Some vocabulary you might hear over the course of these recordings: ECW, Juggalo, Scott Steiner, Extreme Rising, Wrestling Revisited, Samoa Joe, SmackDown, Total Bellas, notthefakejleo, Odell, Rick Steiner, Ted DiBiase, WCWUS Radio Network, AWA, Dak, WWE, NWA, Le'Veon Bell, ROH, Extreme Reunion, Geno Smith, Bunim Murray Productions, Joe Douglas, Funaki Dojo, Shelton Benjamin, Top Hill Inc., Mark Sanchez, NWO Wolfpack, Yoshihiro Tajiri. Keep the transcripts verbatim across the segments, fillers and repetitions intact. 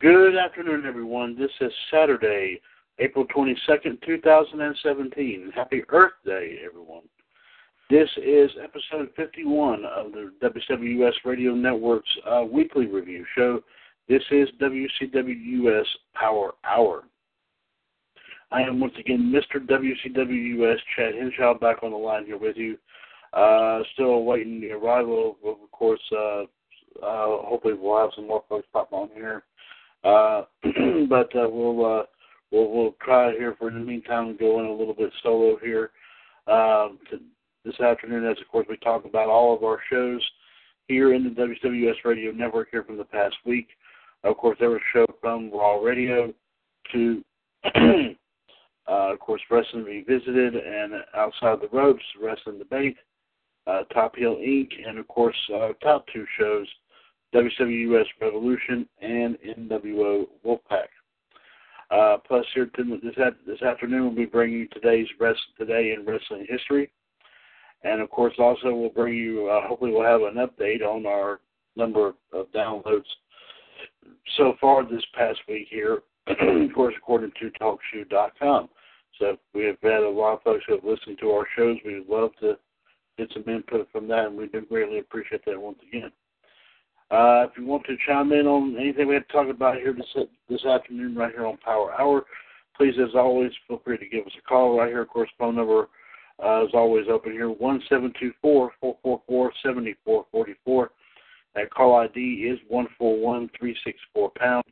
Good afternoon, everyone. This is Saturday, April twenty-second, two thousand seventeen. Happy Earth Day, everyone. This is episode fifty-one of the W C W U S Radio Network's uh, weekly review show. This is W C W U S Power Hour. I am once again Mister W C W U S, Chad Hinshaw, back on the line here with you. Uh, still awaiting the arrival of, of course, uh, uh, hopefully we'll have some more folks pop on here. Uh, but uh, we'll, uh, we'll we'll try here for in the meantime going a little bit solo here uh, to, this afternoon as, of course, we talk about all of our shows here in the W C W U S Radio Network here from the past week. Of course, there was a show from Raw Radio to, uh, of course, Wrestling Revisited and Outside the Ropes, Wrestling Debate, uh, Top Hill Incorporated, and, of course, our top two shows, W C W U S Revolution and N W O Wolfpack. Uh, plus, here this this afternoon we'll be bringing you today's rest today in wrestling history, and of course also we'll bring you. Uh, hopefully, we'll have an update on our number of downloads so far this past week here. Of course, according to Talkshoe dot com. So we have had a lot of folks who have listened to our shows. We would love to get some input from that, and we do greatly appreciate that once again. Uh, if you want to chime in on anything we have to talk about here this, this afternoon right here on Power Hour, please, as always, feel free to give us a call right here. Of course, phone number uh, is always open here, one seven two four, four four four, seven four four four. That call I D is one four one, three six four, pound.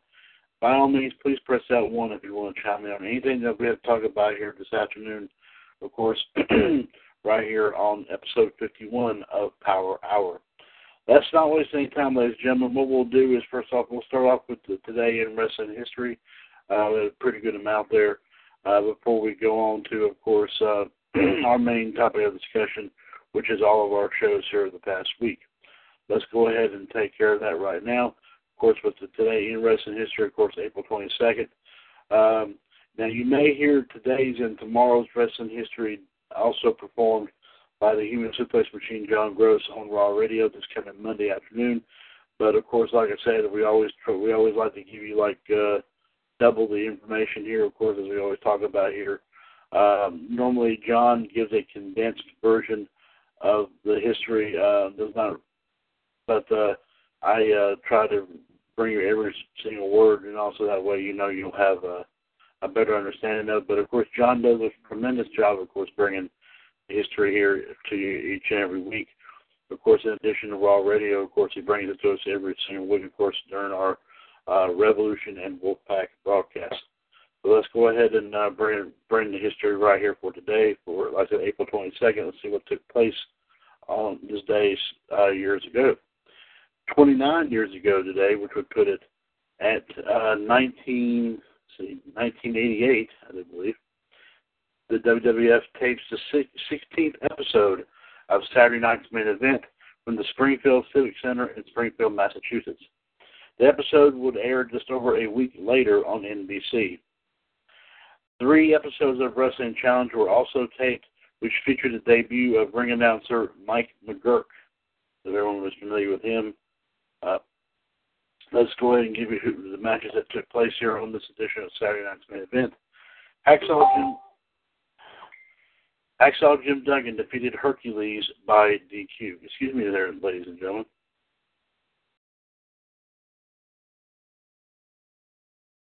By all means, please press that one if you want to chime in on anything that we have to talk about here this afternoon, of course, right here on episode fifty-one of Power Hour. That's not wasting any time, ladies and gentlemen. What we'll do is, first off, we'll start off with the today in wrestling history. Uh, we had a pretty good amount there uh, before we go on to, of course, uh, our main topic of discussion, which is all of our shows here the past week. Let's go ahead and take care of that right now. Of course, with the today in wrestling history, of course, April twenty-second. Um, now, you may hear today's and tomorrow's wrestling history also performed by the human suplex machine, John Gross, on Raw Radio this coming Monday afternoon. But, of course, like I said, we always we always like to give you, like, uh, double the information here, of course, as we always talk about here. Um, normally, John gives a condensed version of the history. Uh, does not, but uh, I uh, try to bring you every single word, and also that way you know you'll have a, a better understanding of it. But, of course, John does a tremendous job, of course, bringing history here to you each and every week. Of course, in addition to Raw Radio, of course, he brings it to us every single week, of course, during our uh, Revolution and Wolfpack broadcast. So let's go ahead and uh, bring bring the history right here for today, for, like I said, April twenty-second. Let's see what took place on this day uh, years ago. twenty-nine years ago today, which would put it at uh, nineteen, see, nineteen eighty-eight, I believe, the W W F tapes the sixteenth episode of Saturday Night's Main Event from the Springfield Civic Center in Springfield, Massachusetts. The episode would air just over a week later on N B C. Three episodes of Wrestling Challenge were also taped, which featured the debut of ring announcer Mike McGurk. If everyone was familiar with him, uh, let's go ahead and give you who, the matches that took place here on this edition of Saturday Night's Main Event. Hacksaw Jim, Hacksaw Jim Duggan defeated Hercules by D Q. Excuse me there, ladies and gentlemen.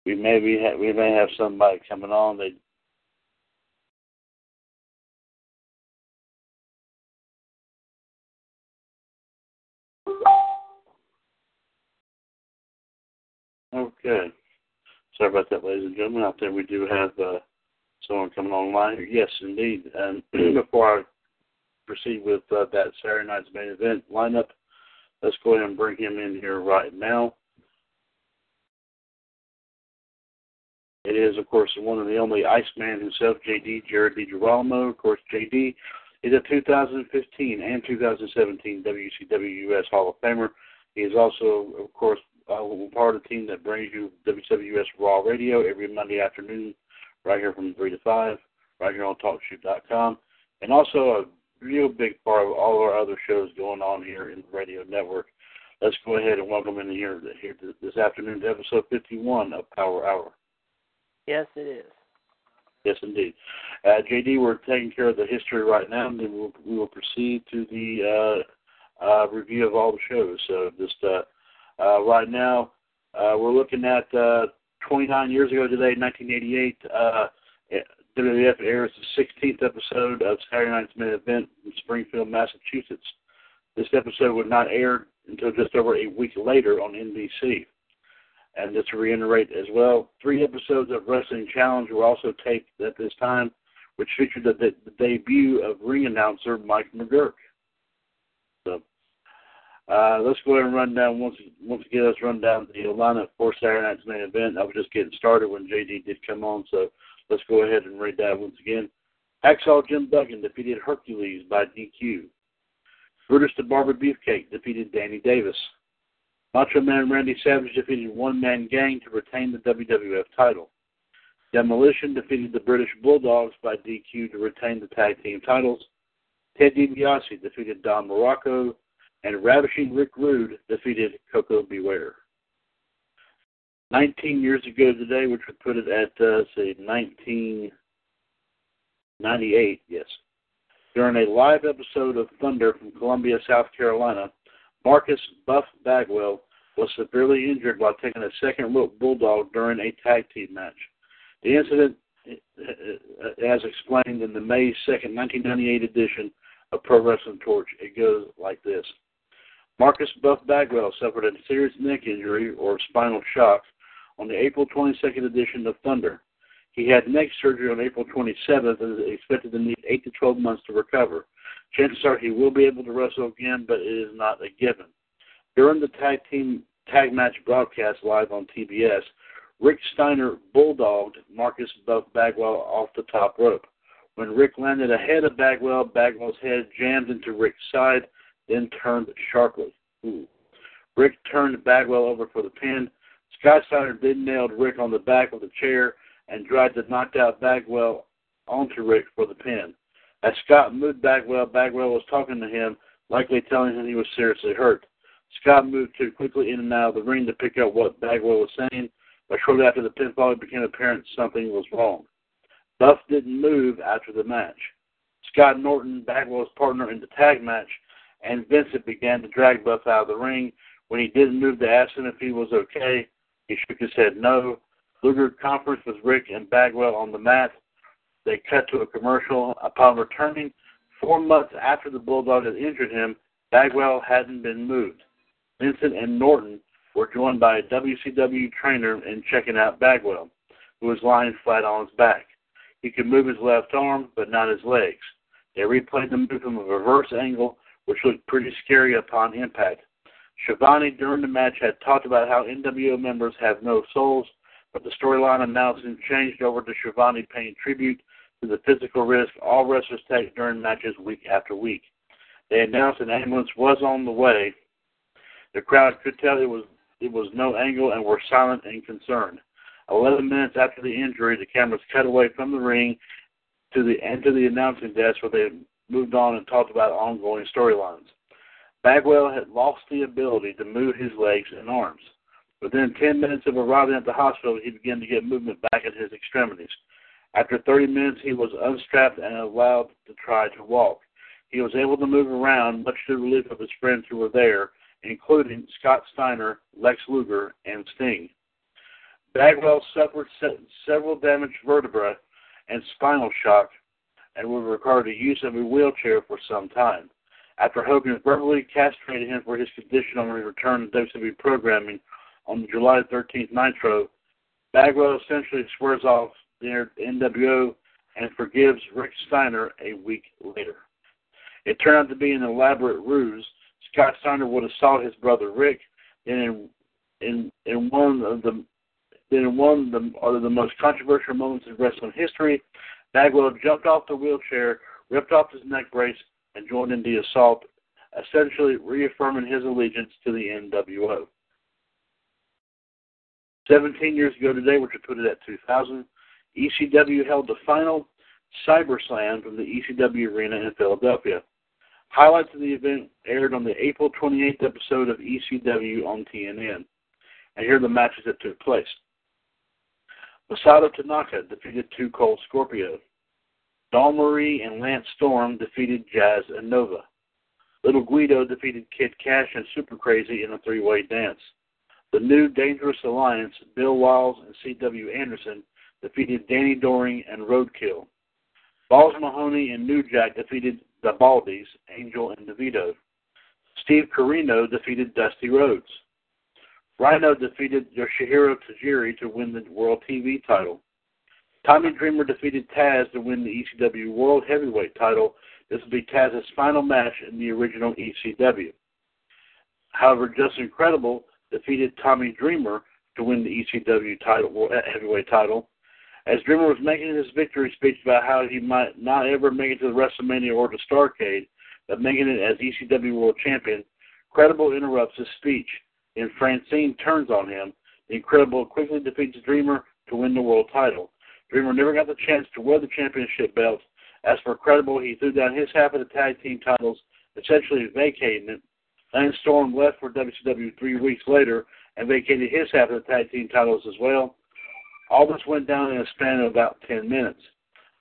We may be ha- we may have somebody coming on. They okay. Sorry about that, ladies and gentlemen. Out there, we do have uh, someone coming online here. Yes, indeed. And before I proceed with uh, that Saturday Night's Main Event lineup, let's go ahead and bring him in here right now. It is, of course, one of the only Iceman himself, J D, Jared DiGirolamo. Of course, J D is a two thousand fifteen and two thousand seventeen W C W U S Hall of Famer. He is also, of course, uh, part of the team that brings you W C W U S Raw Radio every Monday afternoon, right here from three to five, right here on Talkshoe dot com. And also a real big part of all our other shows going on here in the radio network. Let's go ahead and welcome in here, here this afternoon to episode fifty-one of Power Hour. Yes, it is. Yes, indeed. Uh, J D, we're taking care of the history right now, and then we'll, we will proceed to the uh, uh, review of all the shows. So just uh, uh, right now, uh, we're looking at uh, twenty-nine years ago today, nineteen eighty-eight, uh, W W F airs the sixteenth episode of Saturday Night's Main Event in Springfield, Massachusetts. This episode would not air until just over a week later on N B C. And just to reiterate as well, three episodes of Wrestling Challenge were also taped at this time, which featured the, the, the debut of ring announcer Mike McGurk. So uh, let's go ahead and run down, once, once again, let's run down the lineup for Saturday Night's Main Event. I was just getting started when J D did come on, so let's go ahead and read that once again. Hacksaw Jim Duggan defeated Hercules by D Q. Brutus the Barber Beefcake defeated Danny Davis. Macho Man Randy Savage defeated One Man Gang to retain the W W F title. Demolition defeated the British Bulldogs by D Q to retain the tag team titles. Ted DiBiase defeated Don Morocco, and Ravishing Rick Rude defeated Coco Beware. nineteen years ago today, which would put it at, uh, say, nineteen ninety-eight, yes. During a live episode of Thunder from Columbia, South Carolina, Marcus Buff Bagwell was severely injured while taking a second rope bulldog during a tag team match. The incident, as explained in the May second, nineteen ninety-eight edition of Pro Wrestling Torch, it goes like this. Marcus Buff Bagwell suffered a serious neck injury or spinal shock on the April twenty-second edition of Thunder. He had neck surgery on April twenty-seventh and is expected to need eight to twelve months to recover. Chances are he will be able to wrestle again, but it is not a given. During the tag team tag match broadcast live on T B S, Rick Steiner bulldogged Marcus Buff Bagwell off the top rope. When Rick landed ahead of Bagwell, Bagwell's head jammed into Rick's side, then turned sharply. Ooh. Rick turned Bagwell over for the pin. Scott Steiner then nailed Rick on the back of the chair and tried to knock out Bagwell onto Rick for the pin. As Scott moved Bagwell, Bagwell was talking to him, likely telling him he was seriously hurt. Scott moved too quickly in and out of the ring to pick up what Bagwell was saying, but shortly after the pinfall, it became apparent something was wrong. Buff didn't move after the match. Scott Norton, Bagwell's partner in the tag match, and Vincent began to drag Buff out of the ring. When he didn't move to ask him if he was okay, he shook his head no. Luger conferenced with Rick and Bagwell on the mat. They cut to a commercial. Upon returning, four months after the Bulldog had injured him, Bagwell hadn't been moved. Vincent and Norton were joined by a W C W trainer and checking out Bagwell, who was lying flat on his back. He could move his left arm, but not his legs. They replayed the move from a reverse angle, which looked pretty scary upon impact. Schiavone, during the match, had talked about how N W O members have no souls, but the storyline announcing changed over to Schiavone paying tribute to the physical risk all wrestlers take during matches week after week. They announced an ambulance was on the way. The crowd could tell it was it was no angle and were silent and concerned. Eleven minutes after the injury, the cameras cut away from the ring to the and to the announcing desk, where they moved on and talked about ongoing storylines. Bagwell had lost the ability to move his legs and arms. Within ten minutes of arriving at the hospital, he began to get movement back at his extremities. After thirty minutes, he was unstrapped and allowed to try to walk. He was able to move around, much to the relief of his friends who were there, including Scott Steiner, Lex Luger, and Sting. Bagwell suffered several damaged vertebrae and spinal shock and would require the use of a wheelchair for some time. After Hogan verbally castrated him for his condition on his return to W C W programming on the July thirteenth Nitro, Bagwell essentially swears off the N W O and forgives Rick Steiner a week later. It turned out to be an elaborate ruse. Scott Steiner would assault his brother Rick, and in, in, in one of the Then in one of the, of the most controversial moments in wrestling history, Bagwell jumped off the wheelchair, ripped off his neck brace, and joined in the assault, essentially reaffirming his allegiance to the N W O. Seventeen years ago today, which would put it at two thousand, E C W held the final Cyber Slam from the E C W Arena in Philadelphia. Highlights of the event aired on the April twenty-eighth episode of E C W on T N N, and here are the matches that took place. Masato Tanaka defeated Too Cold Scorpio. Dawn Marie and Lance Storm defeated Jazz and Nova. Little Guido defeated Kid Cash and Super Crazy in a three-way dance. The New Dangerous Alliance, Bill Wiles and C W Anderson, defeated Danny Doring and Roadkill. Balls Mahoney and New Jack defeated the Baldies, Angel and DeVito. Steve Corino defeated Dusty Rhodes. Rhino defeated Yoshihiro Tajiri to win the World T V title. Tommy Dreamer defeated Taz to win the E C W World Heavyweight title. This will be Taz's final match in the original E C W. However, Just Incredible defeated Tommy Dreamer to win the E C W title, World Heavyweight title. As Dreamer was making his victory speech about how he might not ever make it to the WrestleMania or the Starrcade, but making it as E C W World Champion, Credible interrupts his speech. And Francine turns on him. The Incredible quickly defeats Dreamer to win the world title. Dreamer never got the chance to wear the championship belt. As for Credible, he threw down his half of the tag team titles, essentially vacating it. Lance Storm left for W C W three weeks later and vacated his half of the tag team titles as well. All this went down in a span of about ten minutes,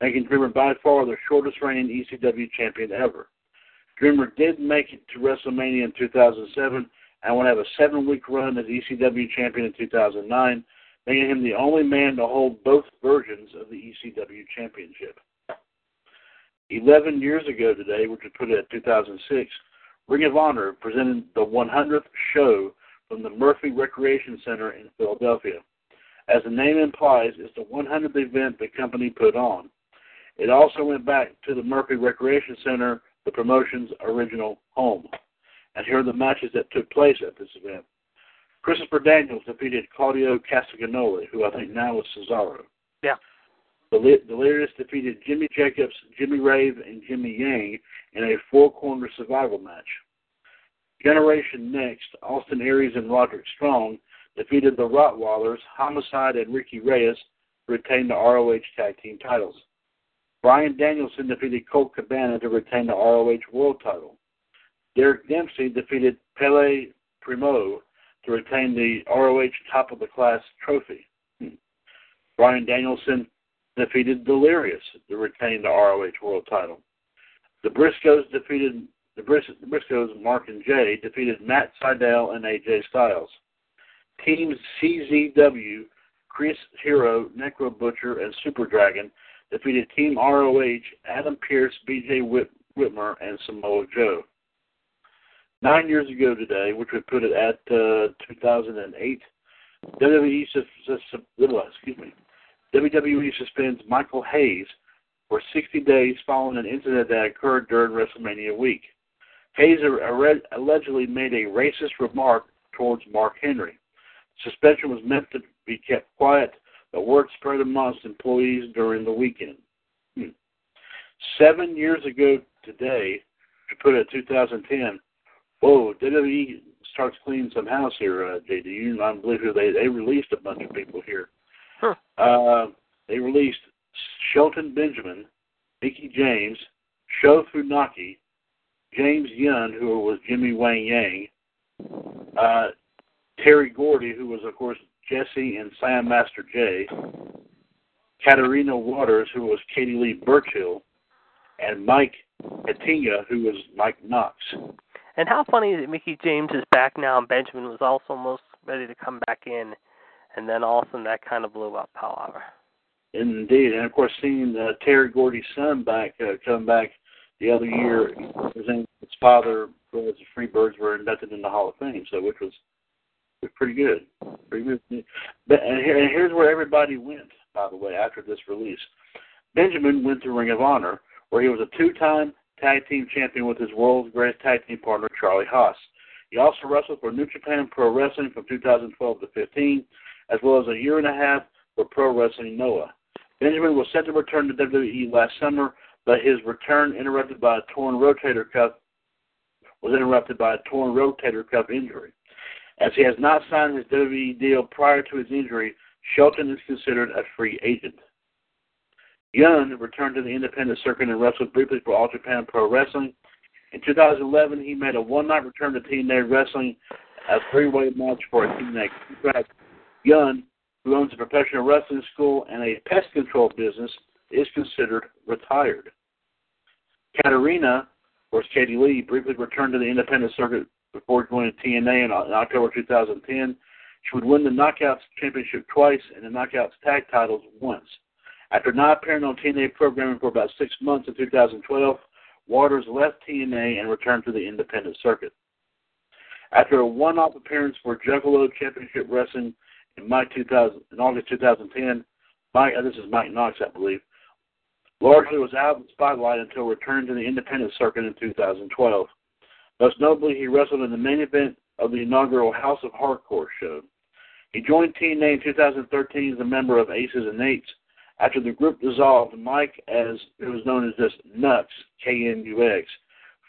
making Dreamer by far the shortest reigning E C W champion ever. Dreamer did make it to WrestleMania in two thousand seven, and would have a seven-week run as E C W champion in two thousand nine, making him the only man to hold both versions of the E C W championship. Eleven years ago today, which would put it at two thousand six, Ring of Honor presented the one hundredth show from the Murphy Recreation Center in Philadelphia. As the name implies, it's the one hundredth event the company put on. It also went back to the Murphy Recreation Center, the promotion's original home. And here are the matches that took place at this event. Christopher Daniels defeated Claudio Castagnoli, who I think now is Cesaro. Yeah. Delirious defeated Jimmy Jacobs, Jimmy Rave, and Jimmy Yang in a four-corner survival match. Generation Next, Austin Aries and Roderick Strong defeated the Rottweilers, Homicide, and Ricky Reyes, to retain the R O H tag team titles. Bryan Danielson defeated Colt Cabana to retain the R O H world title. Derek Dempsey defeated Pele Primo to retain the R O H Top of the Class trophy. Bryan Danielson defeated Delirious to retain the R O H World Title. The Briscoes defeated the, Bris, the Briscoes, Mark and Jay, defeated Matt Sydal and A J Styles. Team C Z W, Chris Hero, Necro Butcher, and Super Dragon defeated Team R O H, Adam Pearce, B J Whit, Whitmer, and Samoa Joe. Nine years ago today, which would put it at uh, two thousand eight, W W E, excuse me, W W E suspends Michael Hayes for sixty days following an incident that occurred during WrestleMania week. Hayes allegedly made a racist remark towards Mark Henry. Suspension was meant to be kept quiet, but word spread amongst employees during the weekend. Hmm. Seven years ago today, to put it two thousand ten, whoa, W W E starts cleaning some house here, uh, J D. You know, I believe they, they released a bunch of people here. Huh. Uh, they released Shelton Benjamin, Mickey James, Sho Funaki, James Young, who was Jimmy Wang Yang, uh, Terry Gordy, who was, of course, Jesse and Sam Master Jay, Katarina Waters, who was Katie Lee Burchill, and Mike Katinga, who was Mike Knox. And how funny that Mickey James is back now, and Benjamin was also almost ready to come back in, and then all of a sudden that kind of blew up, however. Indeed, and of course seeing uh, Terry Gordy's son back uh, come back the other year, his father, the Freebirds, were inducted in the Hall of Fame, so which was pretty good. Pretty good. But, and, here, and here's where everybody went, by the way, after this release. Benjamin went to Ring of Honor, where he was a two-time tag team champion with his world's greatest tag team partner, Charlie Haas. He also wrestled for New Japan Pro Wrestling from two thousand twelve to fifteen, as well as a year and a half for Pro Wrestling Noah. Benjamin was set to return to W W E last summer, but his return interrupted by a torn rotator cuff was interrupted by a torn rotator cuff injury. As he has not signed his W W E deal prior to his injury, Shelton is considered a free agent. Young returned to the independent circuit and wrestled briefly for All Japan Pro Wrestling. In two thousand eleven, he made a one-night return to T N A Wrestling, a three-way match for a T N A contract. Young, who owns a professional wrestling school and a pest control business, is considered retired. Katarina, or Katie Lee, briefly returned to the independent circuit before joining T N A in October two thousand ten. She would win the Knockouts Championship twice and the Knockouts Tag Titles once. After not appearing on T N A programming for about six months in two thousand twelve, Waters left T N A and returned to the independent circuit. After a one-off appearance for Juggalo Championship Wrestling in, May two thousand, in August twenty ten, Mike, this is Mike Knox, I believe, largely was out of the spotlight until return to the independent circuit in two thousand twelve. Most notably, he wrestled in the main event of the inaugural House of Hardcore show. He joined T N A in two thousand thirteen as a member of Aces and Eights. After the group dissolved, Mike, as it was known as just Nux, K N U X,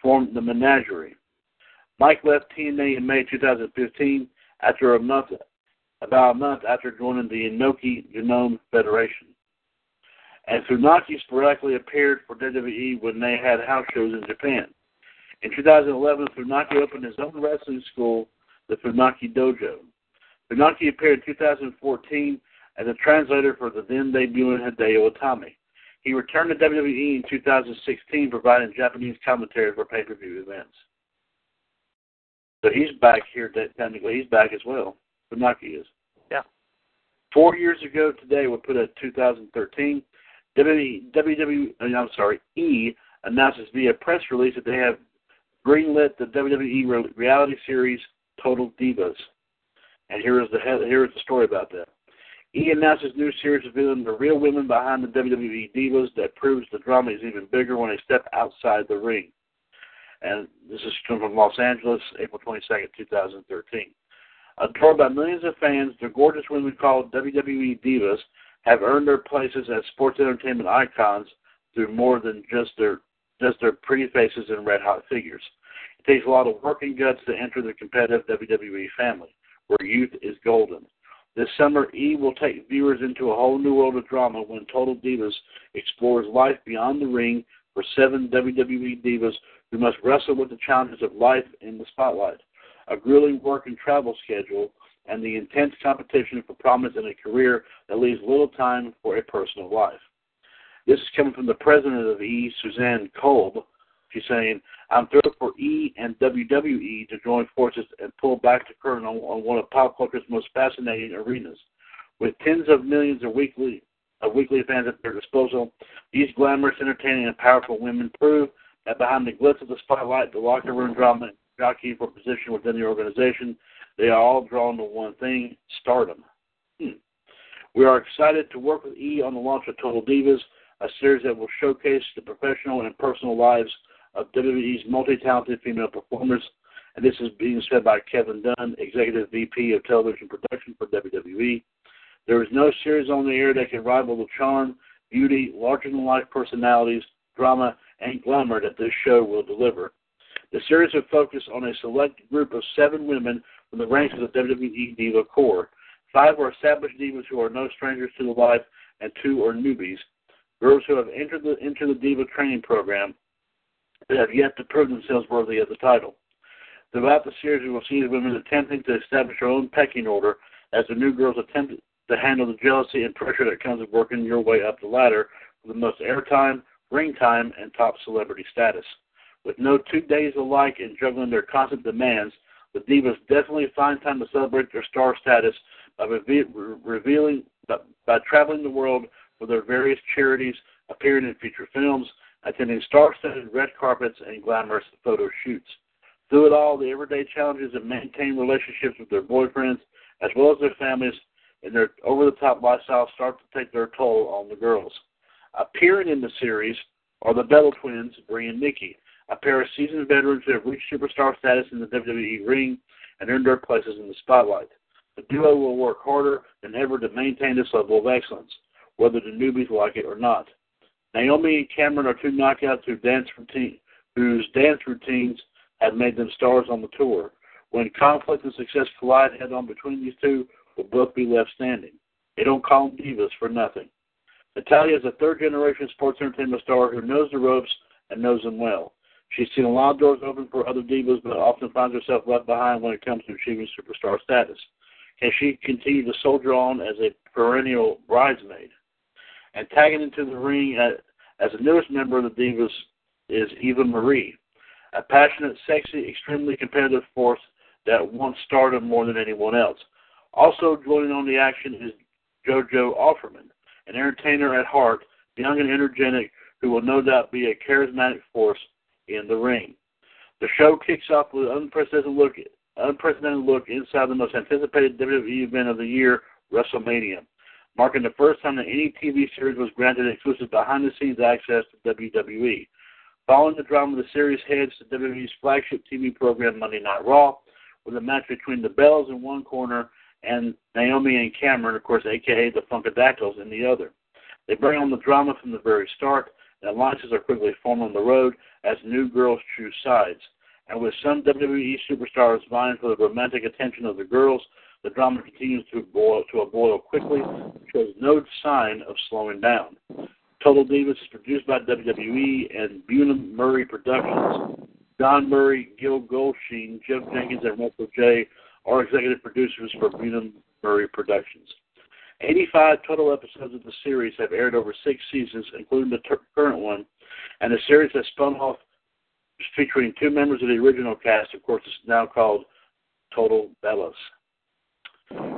formed the Menagerie. Mike left T N A in May two thousand fifteen, after a month, about a month after joining the Inoki Genome Federation. And Funaki sporadically appeared for W W E when they had house shows in Japan. In two thousand eleven, Funaki opened his own wrestling school, the Funaki Dojo. Funaki appeared in two thousand fourteen as a translator for the then-debuting Hideo Itami. He returned to W W E in two thousand sixteen, providing Japanese commentary for pay-per-view events. So he's back here, technically. He's back as well. Funaki is. Yeah. Four years ago today, we put it two thousand thirteen, W W E, I'm sorry, E announces via press release that they have greenlit the W W E reality series Total Divas. And here is the here is the story about that. E announces new series revealing the real women behind the W W E divas that proves the drama is even bigger when they step outside the ring. And this is coming from Los Angeles, April twenty-second, twenty thirteen. Adored by millions of fans, the gorgeous women called W W E divas have earned their places as sports entertainment icons through more than just their just their pretty faces and red-hot figures. It takes a lot of work and guts to enter the competitive W W E family, where youth is golden. This summer, E! will take viewers into a whole new world of drama when Total Divas explores life beyond the ring for seven W W E divas who must wrestle with the challenges of life in the spotlight. A grueling work and travel schedule and the intense competition for prominence in a career that leaves little time for a personal life. This is coming from the president of E, Suzanne Kolb. She's saying, I'm thrilled for E and W W E to join forces and pull back the curtain on, on one of pop culture's most fascinating arenas. With tens of millions of weekly of weekly fans at their disposal, these glamorous, entertaining, and powerful women prove that behind the glitz of the spotlight, the locker room drama, and jockeying for position within the organization, they are all drawn to one thing, stardom. Hmm. We are excited to work with E on the launch of Total Divas, a series that will showcase the professional and personal lives of W W E's multi-talented female performers, and this is being said by Kevin Dunn, Executive V P of Television Production for W W E. There is no series on the air that can rival the charm, beauty, larger-than-life personalities, drama, and glamour that this show will deliver. The series will focus on a select group of seven women from the ranks of the W W E Diva Corps. Five are established divas who are no strangers to the life, and two are newbies, girls who have entered the, into the diva training program that have yet to prove themselves worthy of the title. Throughout the series, we will see the women attempting to establish their own pecking order as the new girls attempt to handle the jealousy and pressure that comes with working your way up the ladder for the most airtime, ring time, and top celebrity status. With no two days alike and juggling their constant demands, the divas definitely find time to celebrate their star status by reve- revealing by, by traveling the world for their various charities, appearing in feature films, attending star-studded red carpets and glamorous photo shoots. Through it all, the everyday challenges of maintaining relationships with their boyfriends as well as their families and their over-the-top lifestyle start to take their toll on the girls. Appearing in the series are the Bella twins, Bree and Nikki, a pair of seasoned veterans who have reached superstar status in the W W E ring and earned their places in the spotlight. The duo will work harder than ever to maintain this level of excellence, whether the newbies like it or not. Naomi and Cameron are two knockouts who dance routine, whose dance routines have made them stars on the tour. When conflict and success collide head-on between these two, will both be left standing. They don't call them divas for nothing. Natalia is a third-generation sports entertainment star who knows the ropes and knows them well. She's seen a lot of doors open for other divas, but often finds herself left behind when it comes to achieving superstar status. Can she continue to soldier on as a perennial bridesmaid? And tagging into the ring as the newest member of the Divas is Eva Marie, a passionate, sexy, extremely competitive force that wants stardom more than anyone else. Also joining on the action is JoJo Offerman, an entertainer at heart, young and energetic, who will no doubt be a charismatic force in the ring. The show kicks off with an unprecedented look, unprecedented look inside the most anticipated W W E event of the year, WrestleMania, marking the first time that any T V series was granted exclusive behind-the-scenes access to W W E. Following the drama, the series heads to W W E's flagship T V program, Monday Night Raw, with a match between the Bellas in one corner and Naomi and Cameron, of course, a k a the Funkadactyls, in the other. They bring on the drama from the very start, and alliances are quickly formed on the road as new girls choose sides. And with some W W E superstars vying for the romantic attention of the girls, the drama continues to boil to a boil quickly, shows no sign of slowing down. Total Divas is produced by W W E and Bunim Murray Productions. Don Murray, Gil Goldstein, Jeff Jenkins, and Russell Jay are executive producers for Bunim Murray Productions. eighty-five total episodes of the series have aired over six seasons, including the ter- current one, and the series has spun off featuring two members of the original cast. Of course, it's now called Total Bellas. That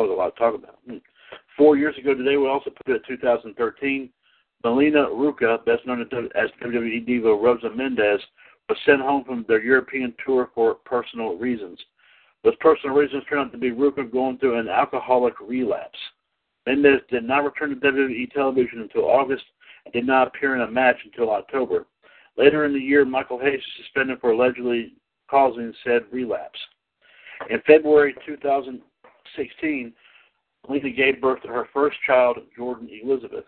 was a lot to talk about. Four years ago today, we also put it in two thousand thirteen. Melina Rucka, best known as W W E diva Rosa Mendez, was sent home from their European tour for personal reasons. Those personal reasons turned out to be Rucka going through an alcoholic relapse. Mendez did not return to W W E television until August and did not appear in a match until October. Later in the year, Michael Hayes was suspended for allegedly causing said relapse. In February two thousand sixteen, Melina gave birth to her first child, Jordan Elizabeth.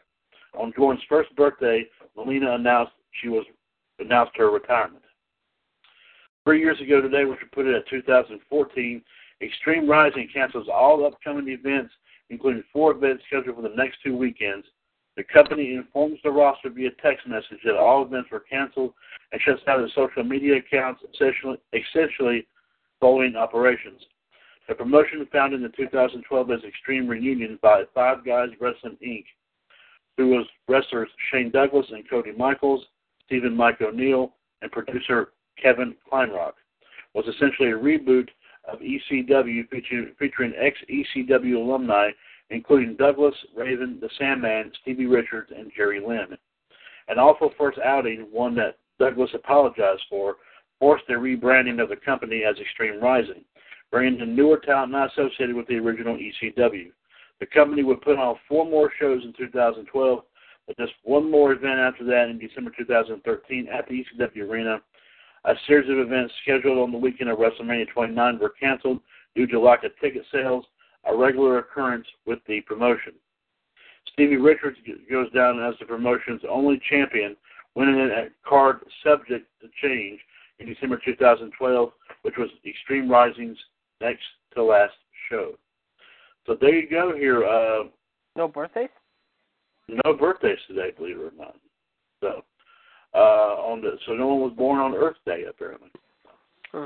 On Jordan's first birthday, Melina announced she was announced her retirement. Three years ago today, which we put it at two thousand fourteen, Extreme Rising cancels all upcoming events, including four events scheduled for the next two weekends. The company informs the roster via text message that all events were canceled and shuts down their social media accounts, essentially, essentially following operations. a promotion founded in two thousand twelve as Extreme Reunion by Five Guys Wrestling Incorporated, who was wrestlers Shane Douglas and Cody Michaels, Stephen Mike O'Neill, and producer Kevin Kleinrock, was essentially a reboot of E C W featuring ex-E C W alumni, including Douglas, Raven, The Sandman, Stevie Richards, and Jerry Lynn. An awful first outing, one that Douglas apologized for, forced the rebranding of the company as Extreme Rising, bringing in newer talent not associated with the original E C W. The company would put on four more shows in two thousand twelve, but just one more event after that in December two thousand thirteen at the E C W Arena. A series of events scheduled on the weekend of WrestleMania twenty-nine were canceled due to lack of ticket sales, a regular occurrence with the promotion. Stevie Richards goes down as the promotion's only champion, winning it at card subject to change in December two thousand twelve, which was Extreme Rising's next to last show. So there you go here. Uh, no birthdays? No birthdays today, believe it or not. So uh, on the, so no one was born on Earth Day, apparently. Hmm.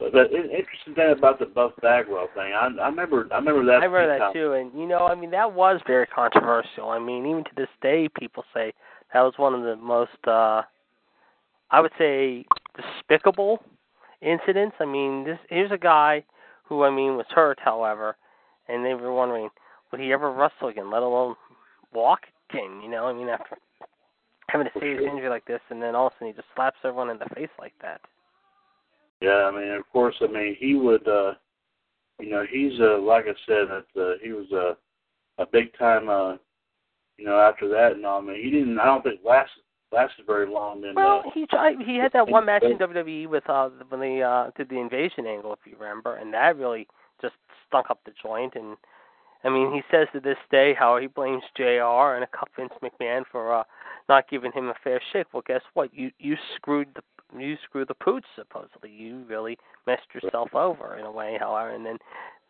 But the interesting thing about the Buff Bagwell thing, I, I remember I remember that. I remember that, times. too. And, you know, I mean, that was very controversial. I mean, even to this day, people say that was one of the most, uh, I would say, despicable incidents. I mean, this here's a guy who, I mean, was hurt, however, and they were wondering, would he ever wrestle again, let alone walk again, you know? I mean, after having a serious injury like this, and then all of a sudden he just slaps everyone in the face like that. Yeah, I mean, of course, I mean, he would, uh, you know, he's, uh, like I said, that uh, he was uh, a big-time, uh, you know, after that and all. I mean, he didn't, I don't think, last lasted very long. Then, well, uh, he tried, he had that one match in W W E with uh, when they uh, did the invasion angle, if you remember, and that really just stunk up the joint. And, I mean, he says to this day how he blames J R and a couple Vince McMahon for uh, not giving him a fair shake. Well, guess what? You, you screwed the You screw the pooch, supposedly. You really messed yourself over in a way, however. And then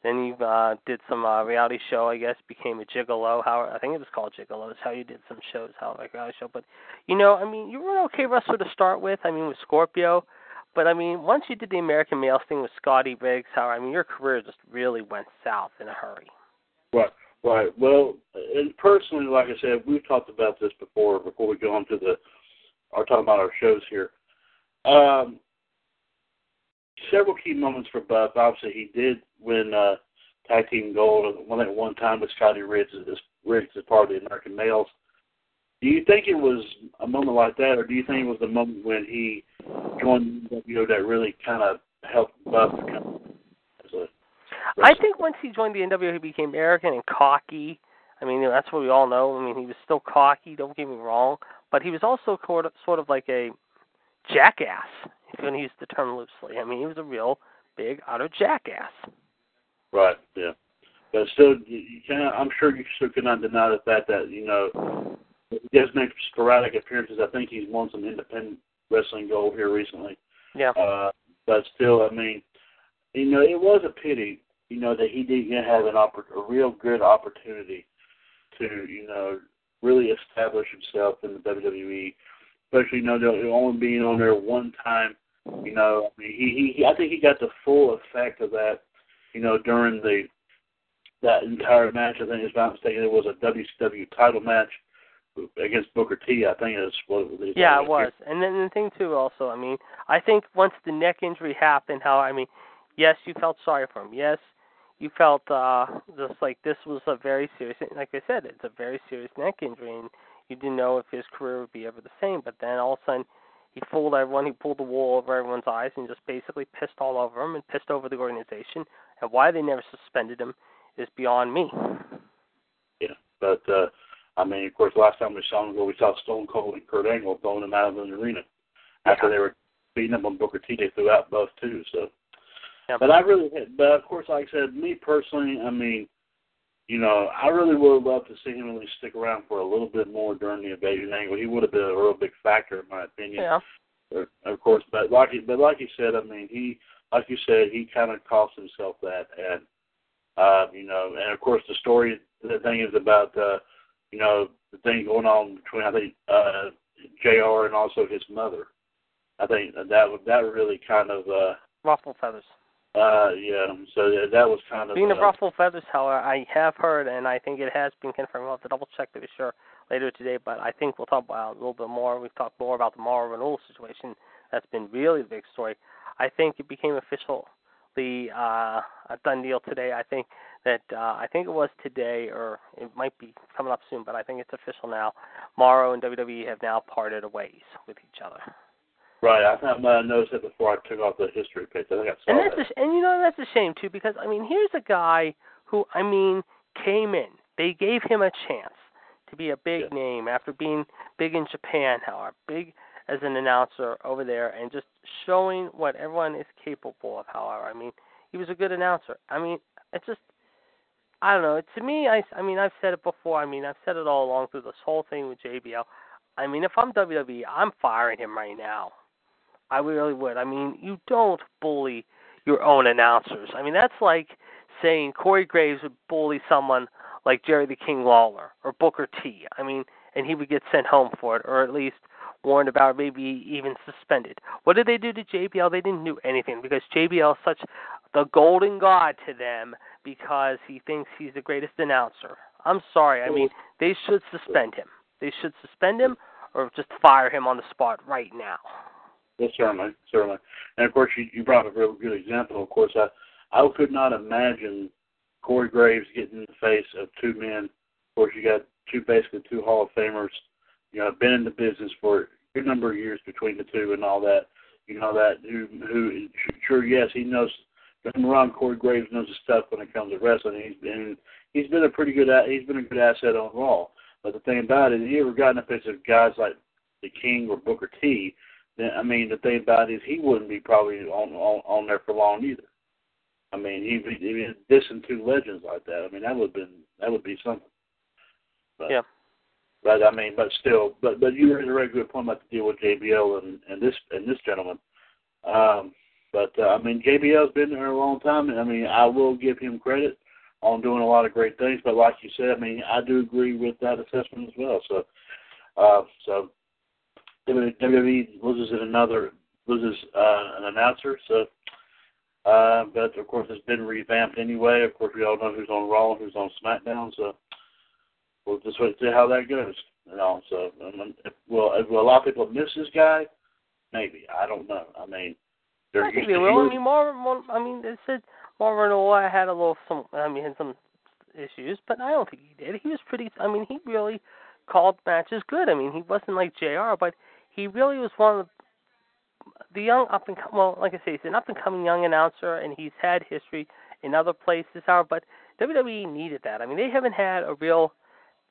then you uh, did some uh, reality show, I guess, became a gigolo. How, I think it was called Gigolo. It's how you did some shows, how like reality show. But, you know, I mean, you were an okay wrestler to start with, I mean, with Scorpio. But, I mean, once you did the American Males thing with Scotty Riggs, how, I mean, your career just really went south in a hurry. Right, right. Well, and personally, like I said, we've talked about this before, before we go on to the, or talking about our shows here. Um, several key moments for Buff. Obviously, he did win uh, tag team gold at one time with Scotty Riggs as, Riggs as part of the American Males. Do you think it was a moment like that, or do you think it was the moment when he joined N W O that really kind of helped Buff become as a wrestler? I think once he joined the N W O, he became arrogant and cocky. I mean, that's what we all know. I mean, he was still cocky, don't get me wrong, but he was also sort of, sort of like a jackass, if you want to use the term loosely. I mean, he was a real big auto jackass. Right, yeah. But still, you, you cannot, I'm sure you still cannot deny the fact that, you know, he does make sporadic appearances. I think he's won some independent wrestling gold here recently. Yeah. Uh, but still, I mean, you know, it was a pity, you know, that he didn't have an oppor- a real good opportunity to, you know, really establish himself in the W W E. Especially, you know, only being on there one time, you know, I mean, he, he, I think he got the full effect of that, you know, during the that entire match. I think, if I'm not mistaken, it was a W C W title match against Booker T. I think that's what it was. Yeah, it was. And then the thing too, also, I mean, I think once the neck injury happened, how, I mean, yes, you felt sorry for him. Yes, you felt uh, just like this was a very serious, like I said, it's a very serious neck injury. And you didn't know if his career would be ever the same, but then all of a sudden he fooled everyone. He pulled the wool over everyone's eyes and just basically pissed all over him and pissed over the organization. And why they never suspended him is beyond me. Yeah, but, uh, I mean, of course, last time we saw him, we saw Stone Cold and Kurt Angle throwing him out of the arena. Yeah. After they were beating up on Booker T, they threw out Buff, too. So, yeah, But I really – but, of course, like I said, me personally, I mean – you know, I really would love to see him at least stick around for a little bit more during the invasion angle. He would have been a real big factor, in my opinion. Yeah. Of course, but like, but like you said, I mean, he, like you said, he kind of cost himself that, and uh, you know, and of course, the story, the thing is about, uh, you know, the thing going on between I think uh, J R and also his mother. I think that that really kind of uh, ruffled feathers. Uh, yeah, so yeah, that was kind of... Being uh, the ruffle feathers, however, I have heard, and I think it has been confirmed. We'll have to double-check to be sure later today, but I think we'll talk about a little bit more. We've talked more about the Mara Renewal situation. That's been really the big story. I think it became official, the uh, a done deal today. I think that, uh, I think it was today, or it might be coming up soon, but I think it's official now. Mara and W W E have now parted ways with each other. Right, I think I noticed it before I took off the history page. I think I saw and that's that. A, and, you know, that's a shame, too, because, I mean, here's a guy who, I mean, came in. They gave him a chance to be a big yeah. name after being big in Japan, however, big as an announcer over there, and just showing what everyone is capable of, however. I mean, he was a good announcer. I mean, it's just, I don't know. To me, I, I mean, I've said it before. I mean, I've said it all along through this whole thing with J B L. I mean, if I'm W W E, I'm firing him right now. I really would. I mean, you don't bully your own announcers. I mean, that's like saying Corey Graves would bully someone like Jerry the King Lawler or Booker T. I mean, and he would get sent home for it, or at least warned about, maybe even suspended. What did they do to J B L? They didn't do anything, because J B L is such the golden god to them because he thinks he's the greatest announcer. I'm sorry. I mean, they should suspend him. They should suspend him or just fire him on the spot right now. Yes, certainly, certainly. And, of course, you, you brought up a real good example. Of course, I, I could not imagine Corey Graves getting in the face of two men. Of course, you got two, basically two Hall of Famers, you know, been in the business for a good number of years between the two and all that. You know, that who, who sure, yes, he knows. Don't get me wrong, Corey Graves knows his stuff when it comes to wrestling. He's been, he's been a pretty good, he's been a good asset on Raw. But the thing about it is, he ever gotten up against guys like the King or Booker T, then, I mean, the thing about it is he wouldn't be probably on on, on there for long either. I mean, he'd be, he'd be dissing two legends like that. I mean, that would have been that would be something. But, yeah. But I mean, but still, but but you raised a very good point about the deal with J B L and, and this and this gentleman. Um, but uh, I mean, J B L's been there a long time, and I mean, I will give him credit on doing a lot of great things, but like you said, I mean, I do agree with that assessment as well. So, uh, so W W E loses another loses uh, an announcer. So, uh, but of course, it's been revamped anyway. Of course, we all know who's on Raw, who's on SmackDown. So, we'll just wait to see how that goes. And also, I mean, will will a lot of people miss this guy? Maybe, I don't know. I mean, they're I think they will. I mean, more, more. I mean, they said. Marvin Ola had a little, some, I mean, had some issues, but I don't think he did. He was pretty, I mean, he really called matches good. I mean, he wasn't like J R, but he really was one of the young up and com- well, like I say, he's an up and coming young announcer, and he's had history in other places, but W W E needed that. I mean, they haven't had a real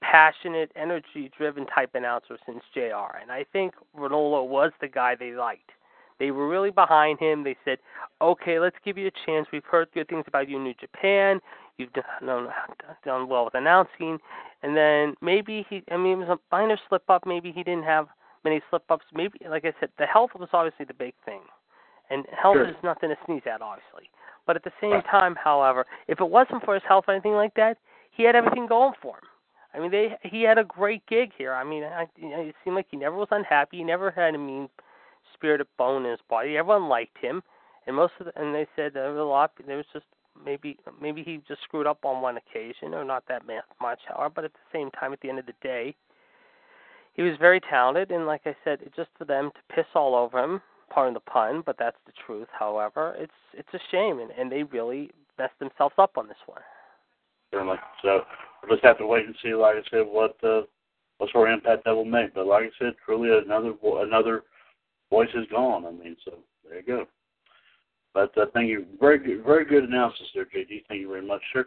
passionate, energy-driven type announcer since J R, and I think Renola was the guy they liked. They were really behind him. They said, okay, let's give you a chance. We've heard good things about you in New Japan. You've done, done well with announcing. And then maybe he, I mean, it was a minor slip-up. Maybe he didn't have many slip-ups. Maybe, like I said, the health was obviously the big thing. And health sure. is nothing to sneeze at, obviously. But at the same right. time, however, if it wasn't for his health or anything like that, he had everything going for him. I mean, they he had a great gig here. I mean, I, you know, it seemed like he never was unhappy. He never had a mean... spirit of bone in his body. Everyone liked him, and most of the, and they said there was a lot. There was just maybe maybe he just screwed up on one occasion, or not that much, however. But at the same time, at the end of the day, he was very talented, and like I said, it just for them to piss all over him, pardon the pun, but that's the truth. However, it's it's a shame, and, and they really messed themselves up on this one. Certainly. So we'll just have to wait and see. Like I said, what uh, what sort of impact that will make. But like I said, truly another another. voice is gone. I mean, so there you go. But uh, thank you. Very good, very good analysis there, J D. Thank you very much, sir.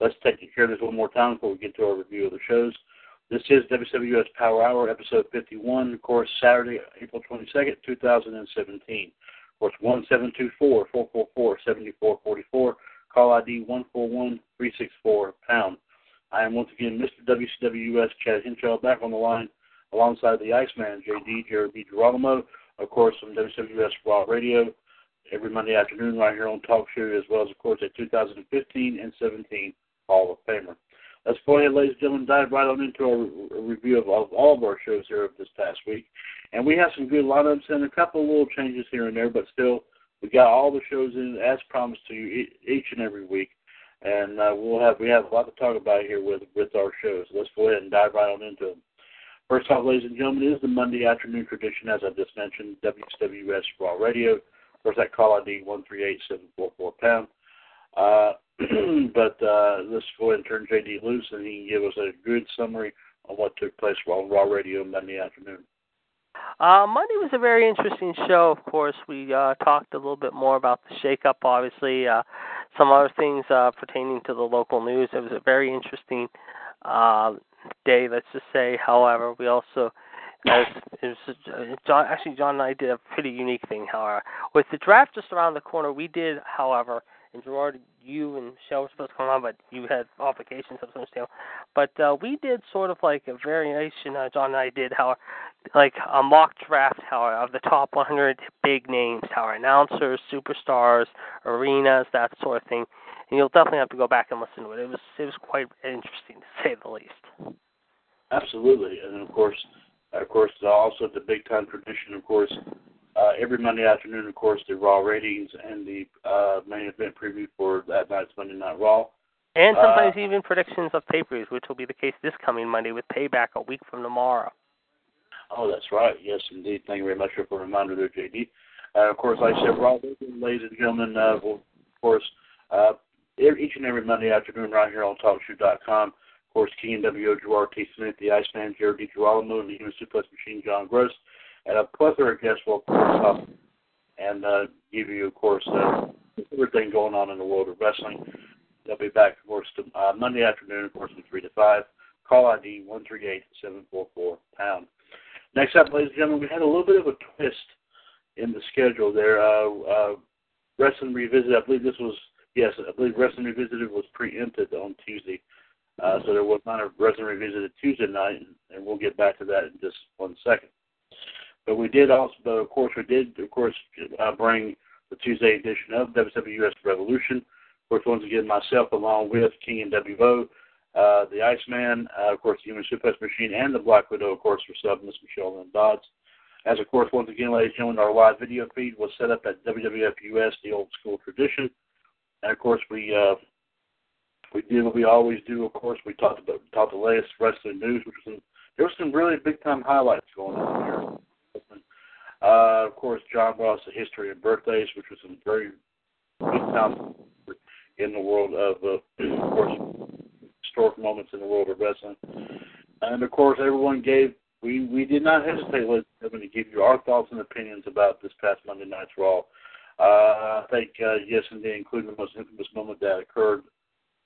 Let's take care of this one more time before we get to our review of the shows. This is W C W U S Power Hour, episode fifty-one, of course, Saturday, April twenty-second, twenty seventeen. Of course, one seven two four, four four four, seven four four four, call I D one four one, three six four, pound. I am once again Mister W C W U S Chad Hinshaw, back on the line alongside the Iceman, J D, Jared DiGirolamo. Of course, from W C W U S Raw Radio, every Monday afternoon right here on Talkshoe, as well as, of course, at two thousand fifteen and seventeen Hall of Famer. Let's go ahead, ladies and gentlemen, dive right on into a review of all of our shows here of this past week. And we have some good lineups and a couple of little changes here and there, but still We've got all the shows in as promised to you each and every week, and uh, we'll have we have a lot to talk about here with, with our shows. Let's go ahead and dive right on into them. First off, ladies and gentlemen, is the Monday afternoon tradition, as I just mentioned, W C W U S Raw Radio. Where's that call I D? one three eight seven four four pound. Uh, but uh, let's go ahead and turn J D loose, and he can give us a good summary on what took place on Raw Radio Monday afternoon. Uh, Monday was a very interesting show, of course. We uh, talked a little bit more about the shakeup, obviously, uh, some other things uh, pertaining to the local news. It was a very interesting uh, day, let's just say. However, we also, as, it was, uh, John, actually, John and I did a pretty unique thing, however. With the draft just around the corner, we did, however, and Gerard, you and Michelle were supposed to come on, but you had obligations of some sort. But uh, we did sort of like a variation, uh, John and I did, how, like a mock draft how, of the top one hundred big names, how announcers, superstars, arenas, that sort of thing. And you'll definitely have to go back and listen to it. It was, it was quite interesting, to say the least. Absolutely. And, of course, of course, also the big-time tradition, of course, Uh, every Monday afternoon, of course, the Raw ratings and the uh, main event preview for that night's Monday Night Raw. And sometimes uh, even predictions of pay-per-views, which will be the case this coming Monday with Payback a week from tomorrow. Oh, that's right. Yes, indeed. Thank you very much for the reminder there, J D. Uh, of course, like I said, Raw, ladies and gentlemen, uh, will, of course, uh, each and every Monday afternoon right here on Talkshoe dot com. Of course, King N W O, Gerard T. Smith, the Iceman, Jared DiGirolamo, and the Human Suplex Machine, John Gross. And a plethora of guests will come up and uh, give you, of course, uh, everything going on in the world of wrestling. They'll be back, of course, to, uh, Monday afternoon, of course, from three to five. Call I D one three eight seven four four pound. Next up, ladies and gentlemen, we had a little bit of a twist in the schedule there. Uh, uh, Wrestling Revisited, I believe this was, yes, I believe Wrestling Revisited was preempted on Tuesday. Uh, so there was not a Wrestling Revisited Tuesday night, and, and we'll get back to that in just one second. But we did also, but of course, we did, of course, uh, bring the Tuesday edition of W C W U S Revolution. Of course, once again, myself, along with King N W O, uh, the Iceman, uh, of course, the Human Suplex Machine, and the Black Widow, of course, for sub, Miss Michelle Lynn Dodds. As, of course, once again, ladies and gentlemen, our live video feed was set up at W W F U S, the old school tradition. And, of course, we uh, we did what we always do, of course. We talked about talked the latest wrestling news, which was some, there was some really big-time highlights going on here. Uh, of course, John Ross, the history of birthdays, which was some very big time in the world of, uh, of course, historic moments in the world of wrestling. And, of course, everyone gave, we, we did not hesitate, ladies and gentlemen, to give you our thoughts and opinions about this past Monday Night's Raw. Uh, I think, uh, yes, indeed, including the most infamous moment that occurred,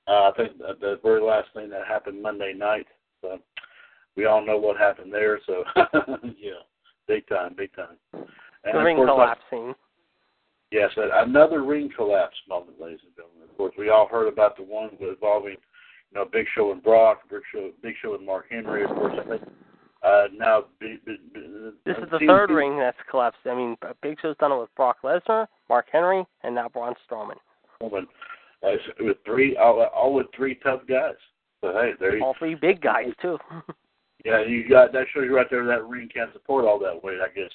uh, I think the, the very last thing that happened Monday night. So we all know what happened there, so, yeah. Big time, big time. And the ring course, collapsing. Yes, another ring collapse moment, ladies and gentlemen. Of course, we all heard about the one involving, you know, Big Show and Brock, Big Show, Big Show and Mark Henry. Of course, I think uh, now big, big, big, this is the third big, ring that's collapsed. I mean, Big Show's done it with Brock Lesnar, Mark Henry, and now Braun Strowman. Uh, with three, all, all with three tough guys. So hey, there you go. All three big guys too. Yeah, you got that shows you right there that ring can't support all that weight, I guess.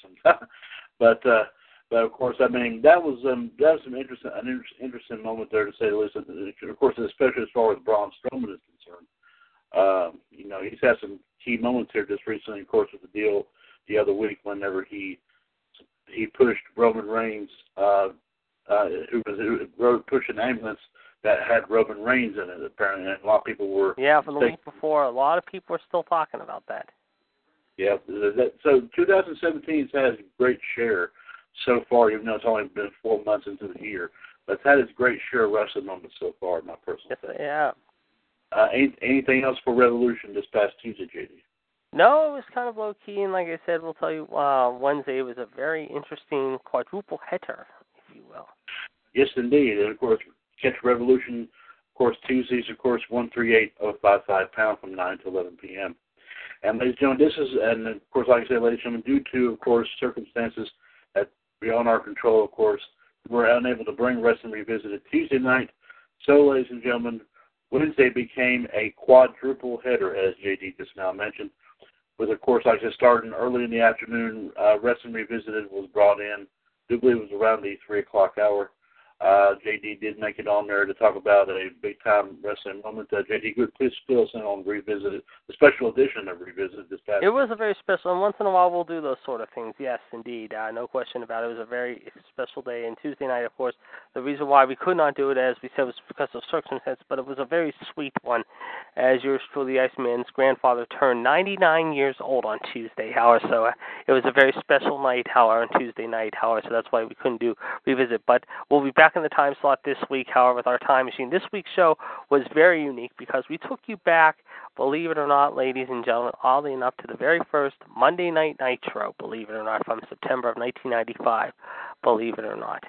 but uh, but of course, I mean that was um, that was some interesting an interesting moment there to say the least. Of course, especially as far as Braun Strowman is concerned, um, you know he's had some key moments here just recently. Of course, with the deal the other week, whenever he he pushed Roman Reigns, uh, uh, who was who pushed an ambulance that had Roman Reigns in it, apparently, and a lot of people were... Yeah, for the week before, a lot of people are still talking about that. Yeah, that, so twenty seventeen has had its great share so far, even though it's only been four months into the year. But it's had its great share of wrestling moments so far, in my personal opinion. Yeah. Uh, any, anything else for Revolution this past Tuesday, J D? No, it was kind of low-key, and like I said, we'll tell you, uh, Wednesday was a very interesting quadruple header, if you will. Yes, indeed, and of course... Catch Revolution, of course, Tuesdays, of course, one three eight oh five five pound from nine to eleven p.m. And, ladies and gentlemen, this is, and, of course, like I said, ladies and gentlemen, due to, of course, circumstances that beyond our control, of course, we're unable to bring Wrestling Revisited Tuesday night. So, ladies and gentlemen, Wednesday became a quadruple header, as J D just now mentioned, with, of course, like I said, starting early in the afternoon, uh, Wrestling Revisited was brought in do believe it was around the three o'clock hour. Uh, J D did make it on there to talk about a big-time wrestling moment. Uh, J D, please fill us in on Revisited, the special edition of Revisited this past. It was a very special, and once in a while we'll do those sort of things. Yes, indeed. Uh, no question about it. It was a very special day, and Tuesday night, of course, the reason why we could not do it, as we said, was because of circumstances, but it was a very sweet one, as yours truly, Iceman's grandfather, turned ninety-nine years old on Tuesday, however, so uh, it was a very special night, however, on Tuesday night, however, so that's why we couldn't do Revisit, but we'll be back Back in the time slot this week, however, with our time machine. This week's show was very unique because we took you back, believe it or not, ladies and gentlemen, oddly enough, to the very first Monday Night Nitro, believe it or not, from September of nineteen ninety-five, believe it or not.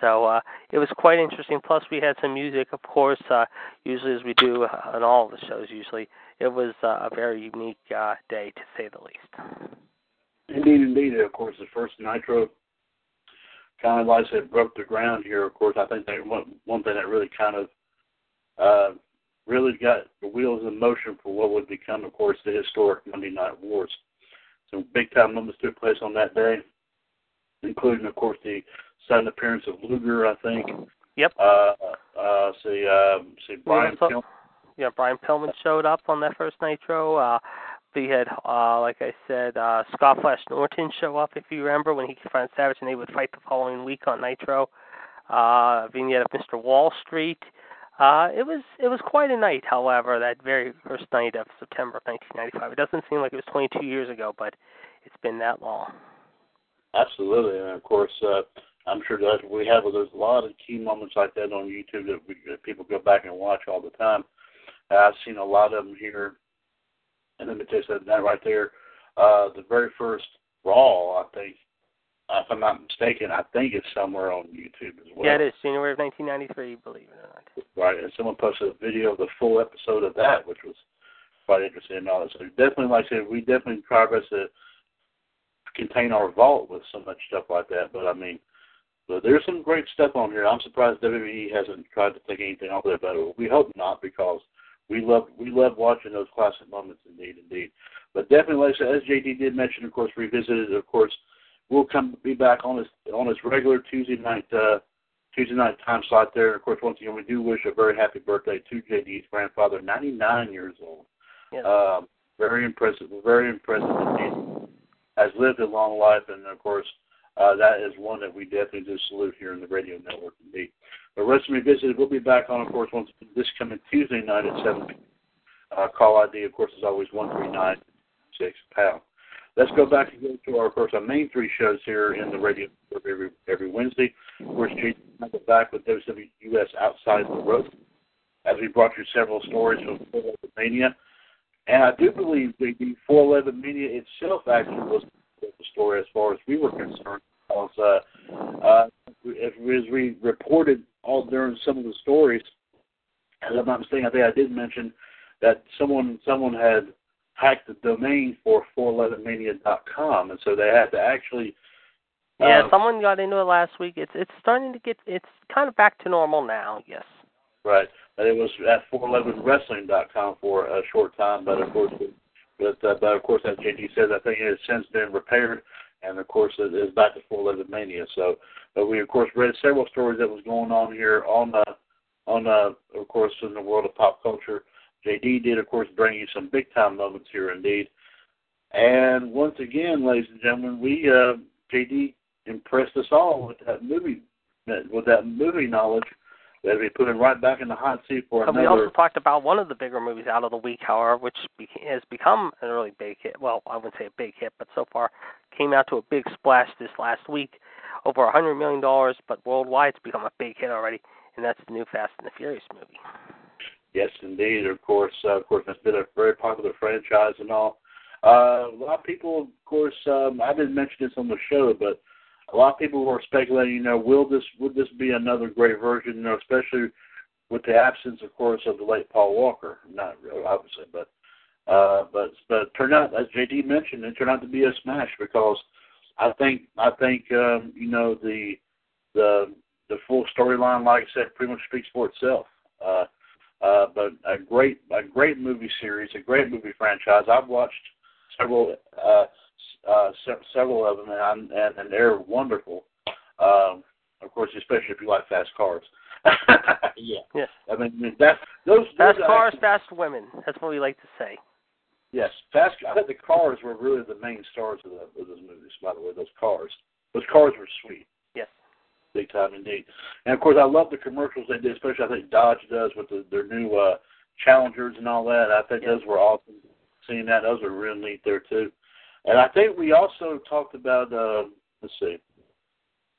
So uh, it was quite interesting. Plus, we had some music, of course, uh, usually as we do on all of the shows usually. It was uh, a very unique uh, day, to say the least. Indeed, indeed. Of course, the first Nitro kind of like I said, broke the ground here. Of course, I think that one, one thing that really kind of uh, really got the wheels in motion for what would become, of course, the historic Monday Night Wars. Some big-time moments took place on that day, including, of course, the sudden appearance of Luger, I think. Yep. Uh, uh, see, uh, see Brian Pillman. Yeah, Brian Pillman showed up on that first Nitro. Uh, We had, uh, like I said, uh, Scott Flash Norton show up, if you remember, when he confronted Savage, and they would fight the following week on Nitro. Uh, vignette of Mister Wall Street. Uh, it was it was quite a night, however, that very first night of September of nineteen ninety-five. It doesn't seem like it was twenty-two years ago, but it's been that long. Absolutely, and of course, uh, I'm sure that we have there's a lot of key moments like that on YouTube that, we, that people go back and watch all the time. Uh, I've seen a lot of them here. And let me tell you that right there, uh, the very first Raw, I think, if I'm not mistaken, I think it's somewhere on YouTube as well. Yeah, it is, January of nineteen ninety-three, believe it or not. Right, and someone posted a video of the full episode of that, which was quite interesting and all that. So definitely, like I said, we definitely try best to contain our vault with so much stuff like that. But, I mean, but there's some great stuff on here. I'm surprised W W E hasn't tried to take anything off there, but we hope not, because We love we love watching those classic moments, indeed, indeed. But definitely, as J D did mention, of course, Revisited. Of course, we'll come be back on this on this regular Tuesday night uh, Tuesday night time slot there. And of course, once again, we do wish a very happy birthday to J D's grandfather, ninety-nine years old. Yes. Um, very impressive, very impressive. Indeed. Has lived a long life, and of course, uh, that is one that we definitely do salute here in the radio network, indeed. The Wrestling Revisited will be back on, of course, once this coming Tuesday night at seven p.m. Uh, call I D, of course, is always one three nine six pound. Let's go back and go to our, of course, our main three shows here in the radio every, every Wednesday. Of course, J D is back with W C W U S Outside the Ropes, as we brought you several stories from four eleven Mania. And I do believe the four eleven Mania itself actually was the story as far as we were concerned. Because uh, uh, as we reported all during some of the stories, as I'm not mistaken, I think I did mention that someone someone had hacked the domain for four eleven mania dot com, and so they had to actually. Uh, yeah, someone got into it last week. It's it's starting to get it's kind of back to normal now. Yes. Right, but it was at four eleven wrestling dot com for a short time, but of course, but, uh, but of course, as J D says, I think it has since been repaired. And, of course, it is back to four eleven Mania. So, but we, of course, read several stories that was going on here on, uh, on uh, of course, in the world of pop culture. J D did, of course, bring you some big-time moments here, indeed. And once again, ladies and gentlemen, we uh, J D impressed us all with that movie, with that movie knowledge that we put him right back in the hot seat for another. We also talked about one of the bigger movies out of the week, however, which has become a really big hit. Well, I wouldn't say a big hit, but so far came out to a big splash this last week, over one hundred million dollars, but worldwide it's become a big hit already, and that's the new Fast and the Furious movie. Yes, indeed, of course. Uh, of course, that's been a very popular franchise and all. Uh, a lot of people, of course, um, I didn't mention this on the show, but a lot of people were speculating, you know, will this would this be another great version, you know, especially with the absence, of course, of the late Paul Walker. Not really, obviously, but uh, but but turned out, as J D mentioned, it turned out to be a smash because I think I think um, you know the the the full storyline, like I said, pretty much speaks for itself. Uh, uh, but a great a great movie series, a great movie franchise. I've watched several. Uh, Uh, se- several of them, and, and, and they're wonderful. Um, of course, especially if you like fast cars. yeah. Yes. I mean, that's, those, fast those cars, actually, fast women. That's what we like to say. Yes. Fast. I think the cars were really the main stars of, the, of those movies, by the way, those cars. Those cars were sweet. Yes. Big time indeed. And, of course, I love the commercials they did, especially I think Dodge does with the, their new uh, Challengers and all that. I think yes. those were awesome. Seeing that, those were real neat there, too. And I think we also talked about, uh, let's see,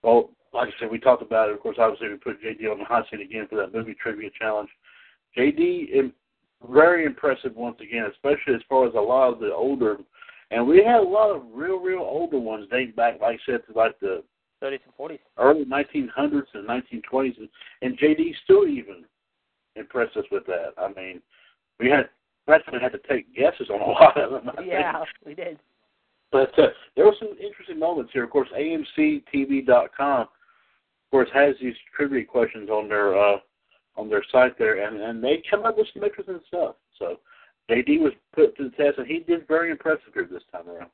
well, like I said, we talked about it. Of course, obviously, we put J D on the hot seat again for that movie trivia challenge. J D, very impressive once again, especially as far as a lot of the older, and we had a lot of real, real older ones dating back, like I said, to like the thirties and forties. Early nineteen hundreds and nineteen twenties. And, and J D still even impressed us with that. I mean, we had practically had to take guesses on a lot of them. I yeah, think. we did. But uh, there were some interesting moments here. Of course, A M C T V dot com, of course, has these trivia questions on their uh, on their site there, and, and they come up with some interesting stuff. So J D was put to the test, and he did very impressive here this time around.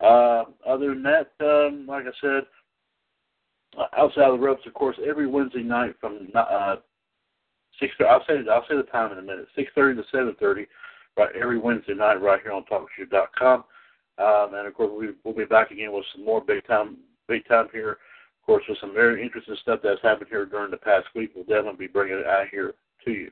Uh, other than that, um, like I said, Outside the Ropes, of course, every Wednesday night from uh, six. I'll say I'll say the time in a minute. Six thirty to seven thirty, right? Every Wednesday night, right here on Talkshoe dot com. Um, and, of course, we, we'll be back again with some more big time big time here, of course, with some very interesting stuff that's happened here during the past week. We'll definitely be bringing it out here to you.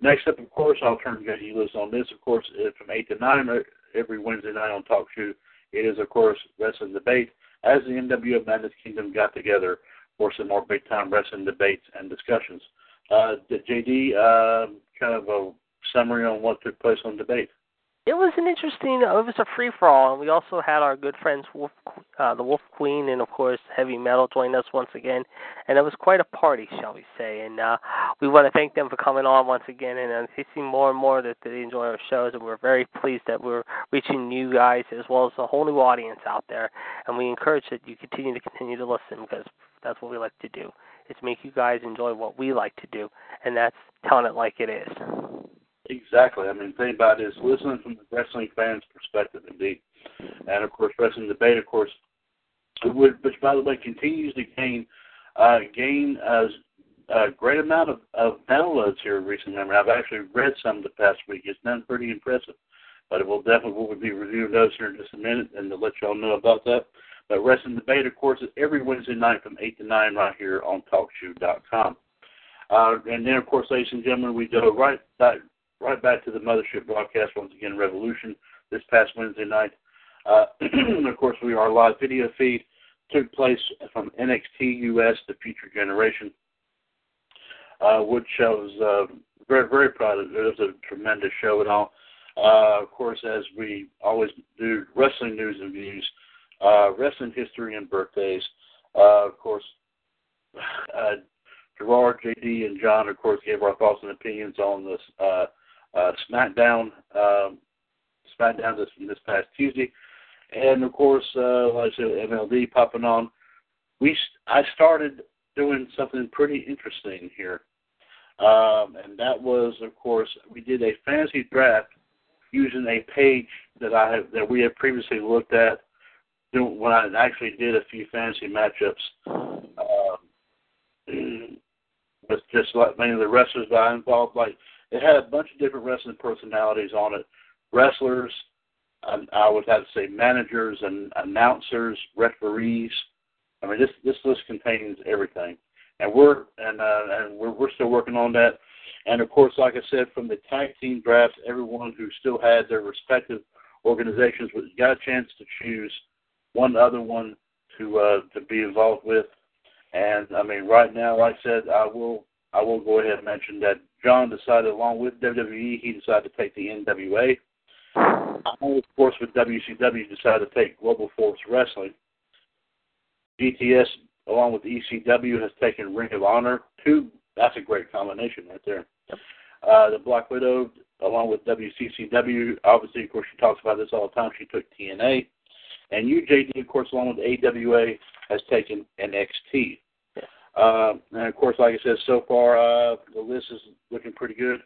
Next up, of course, I'll turn to you guys on this, of course, from eight to nine every Wednesday night on Talkshoe. It is, of course, Wrestling Debate, as the N W O Madness Kingdom got together for some more big-time wrestling debates and discussions. Uh, J D, uh, kind of a summary on what took place on Debate. It was an interesting, uh, it was a free-for-all, and we also had our good friends, Wolf, uh, the Wolf Queen, and, of course, Heavy Metal join us once again, and it was quite a party, shall we say, and uh, we want to thank them for coming on once again, and uh, they see more and more that they enjoy our shows, and we're very pleased that we're reaching you guys as well as a whole new audience out there, and we encourage that you continue to continue to listen, because that's what we like to do, is make you guys enjoy what we like to do, and that's telling it like it is. Exactly. I mean, the thing about it is listening from the wrestling fans' perspective, indeed. And, of course, Wrestling Debate, of course, which, by the way, continues to gain uh, gain a, a great amount of, of downloads here recently. I mean, I've actually read some the past week. It's been pretty impressive. But we'll definitely we'll be reviewing those here in just a minute and to let you all know about that. But Wrestling Debate, of course, is every Wednesday night from eight to nine right here on Talkshoe dot com. Uh, and then, of course, ladies and gentlemen, we go right back. Right back to the Mothership broadcast, once again, Revolution, this past Wednesday night. Uh, of course, we our live video feed took place from N X T U S, The Future Generation, uh, which I was uh, very, very proud of. It was a tremendous show and all. Uh, of course, as we always do, wrestling news and views, uh, wrestling history and birthdays. Uh, of course, uh, Gerard, J D, and John, of course, gave our thoughts and opinions on this uh Uh, SmackDown, um, SmackDown this, this past Tuesday, and of course, uh, like I said, M L D popping on. We I started doing something pretty interesting here, um, and that was, of course, we did a fantasy draft using a page that I have, that we have previously looked at when I actually did a few fantasy matchups. Um, with just like many of the wrestlers that I involved, like. It had a bunch of different wrestling personalities on it, wrestlers, um, I would have to say managers and announcers, referees. I mean, this this list contains everything, and we're and uh, and we're we're still working on that. And of course, like I said, from the tag team draft, everyone who still had their respective organizations was got a chance to choose one other one to uh, to be involved with. And I mean, right now, like I said, I will. I will go ahead and mention that John decided, along with W W E, he decided to take the N W A. I, of course, with W C W, decided to take Global Force Wrestling. G T S, along with E C W, has taken Ring of Honor. Two, that's a great combination right there. Uh, the Black Widow, along with W C C W, obviously, of course, she talks about this all the time. She took T N A. And U J D, of course, along with A W A, has taken N X T. Uh, and, of course, like I said, so far uh, the list is looking pretty good.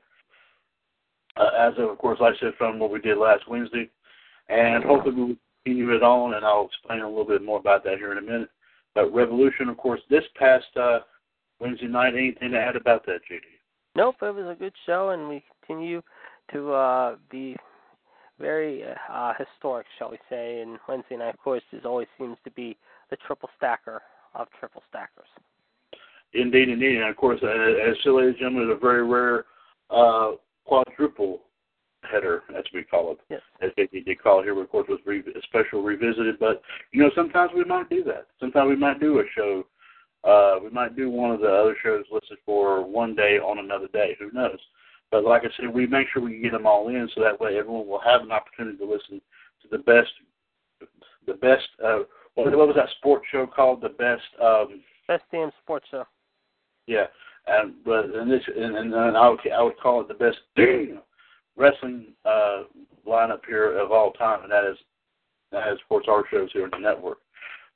Uh, as of, of course, like I said, from what we did last Wednesday. And hopefully we'll continue it on, and I'll explain a little bit more about that here in a minute. Uh, Revolution, of course, this past uh, Wednesday night. Anything to add about that, J D? Nope, it was a good show, and we continue to uh, be very uh, historic, shall we say. And Wednesday night, of course, is always seems to be the triple stacker of triple stackers. Indeed, indeed. And, of course, uh, as silly as gentlemen, is a very rare uh, quadruple header, as we call it, yes. As they did call it here, of course, was re- special revisited. But, you know, sometimes we might do that. Sometimes we might do a show. Uh, we might do one of the other shows listed for one day on another day. Who knows? But like I said, we make sure we get them all in so that way everyone will have an opportunity to listen to the best, the best, uh, what, what was that sports show called? The best, um, best damn sports show. Yeah. And, but, and this, and, and, and I would, I would call it the best wrestling uh, lineup here of all time, and that is that is of course our shows here on the network.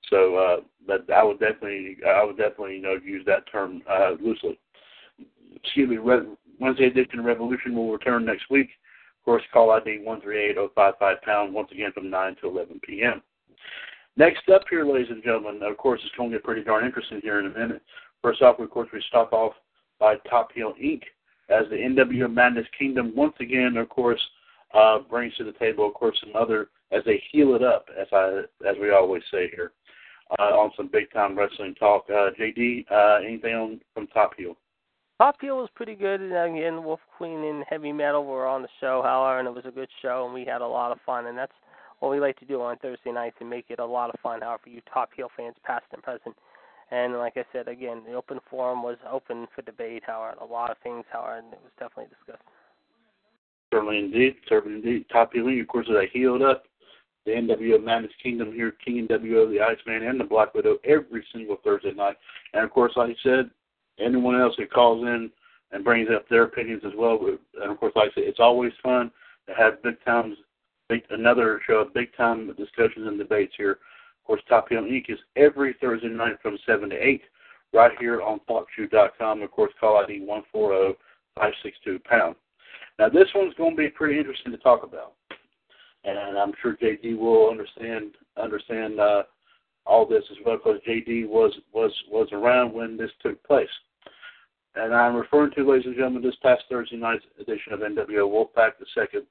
So, uh, but I would definitely, I would definitely, you know, use that term uh, loosely. Excuse me. Re- Wednesday edition of Revolution will return next week. Of course, call I D one three eight zero five five pound once again from nine to eleven p m. Next up here, ladies and gentlemen, of course, it's going to get pretty darn interesting here in a minute. First off, of course, we stop off by Top Hill Incorporated, as the N W O Madness Kingdom once again, of course, uh, brings to the table, of course, some other, as they heal it up, as I as we always say here, uh, on some big-time wrestling talk. Uh, J D, uh, anything on from Top Heel? Top Heel was pretty good, and again, Wolf Queen and Heavy Metal were on the show, however, and it was a good show, and we had a lot of fun, and that's what we like to do on Thursday nights and make it a lot of fun, however, you Top Heel fans, past and present. And like I said, again, the open forum was open for debate, Howard. A lot of things, Howard, and it was definitely discussed. Certainly indeed. Certainly indeed. Top Elite, of course, they healed up the N W O Madness Kingdom here, King N W O, the Iceman, and the Black Widow every single Thursday night. And, of course, like I said, anyone else that calls in and brings up their opinions as well. And, of course, like I said, it's always fun to have big times, big, another show of big-time discussions and debates here. Of course, Top Hill Incorporated is every Thursday night from seven to eight, right here on Talkshoe dot com. Of course, call I D one four zero five six two pound. Now, this one's going to be pretty interesting to talk about, and I'm sure J D will understand understand uh, all this as well, because J D was, was, was around when this took place. And I'm referring to, ladies and gentlemen, this past Thursday night's edition of N W O Wolfpack, the second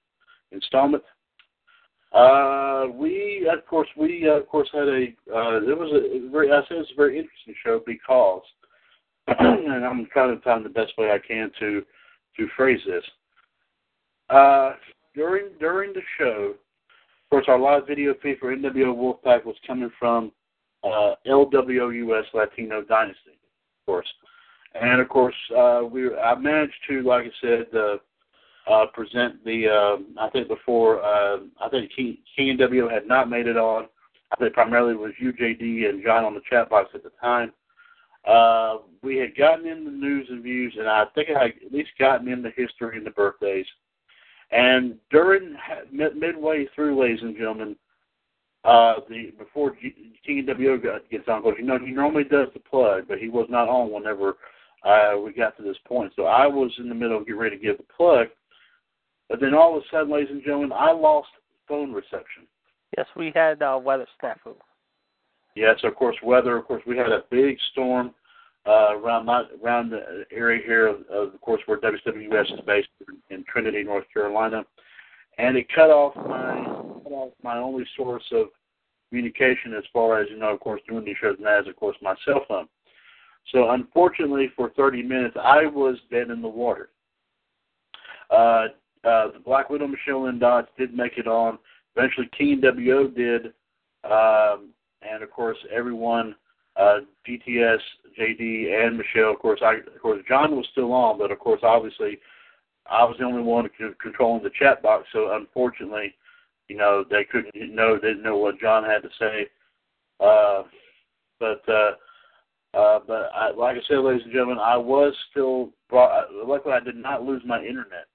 installment. Uh, we, of course, we, uh, of course, had a, uh, it was a very, I said it's a very interesting show because, and I'm trying to find the best way I can to, to phrase this. Uh, during, during the show, of course, our live video feed for N W O Wolfpack was coming from, uh, L W U S Latino Dynasty, of course. And, of course, uh, we, I managed to, like I said, uh, Uh, present the, um, I think before, uh, I think King, King N W O had not made it on. I think primarily was U J D and John on the chat box at the time. Uh, we had gotten in the news and views, and I think I had at least gotten in the history and the birthdays. And during, midway through, ladies and gentlemen, uh, the before G, King N W O got, gets on, because, you know, he normally does the plug, but he was not on whenever uh, we got to this point. So I was in the middle of getting ready to give the plug. But then all of a sudden, ladies and gentlemen, I lost phone reception. Yes, we had uh, weather snafu. Yes, of course, weather. Of course, we had a big storm uh, around my, around the area here, of, of course, where W C W U S is based in Trinity, North Carolina, and it cut off my cut off my only source of communication as far as, you know, of course, doing these shows, and that is, of course, my cell phone. So, unfortunately, for thirty minutes, I was dead in the water. Uh, Uh, the Black Widow, Michelle and Dodds, did make it on. Eventually, King N W O did. Um, and, of course, everyone, uh, D T S, J D, and Michelle, of course, I, of course, John was still on. But, of course, obviously, I was the only one controlling the chat box. So, unfortunately, you know, they couldn't know, they didn't know what John had to say. Uh, but, uh, uh, but I, like I said, ladies and gentlemen, I was still brought, luckily, I did not lose my internet.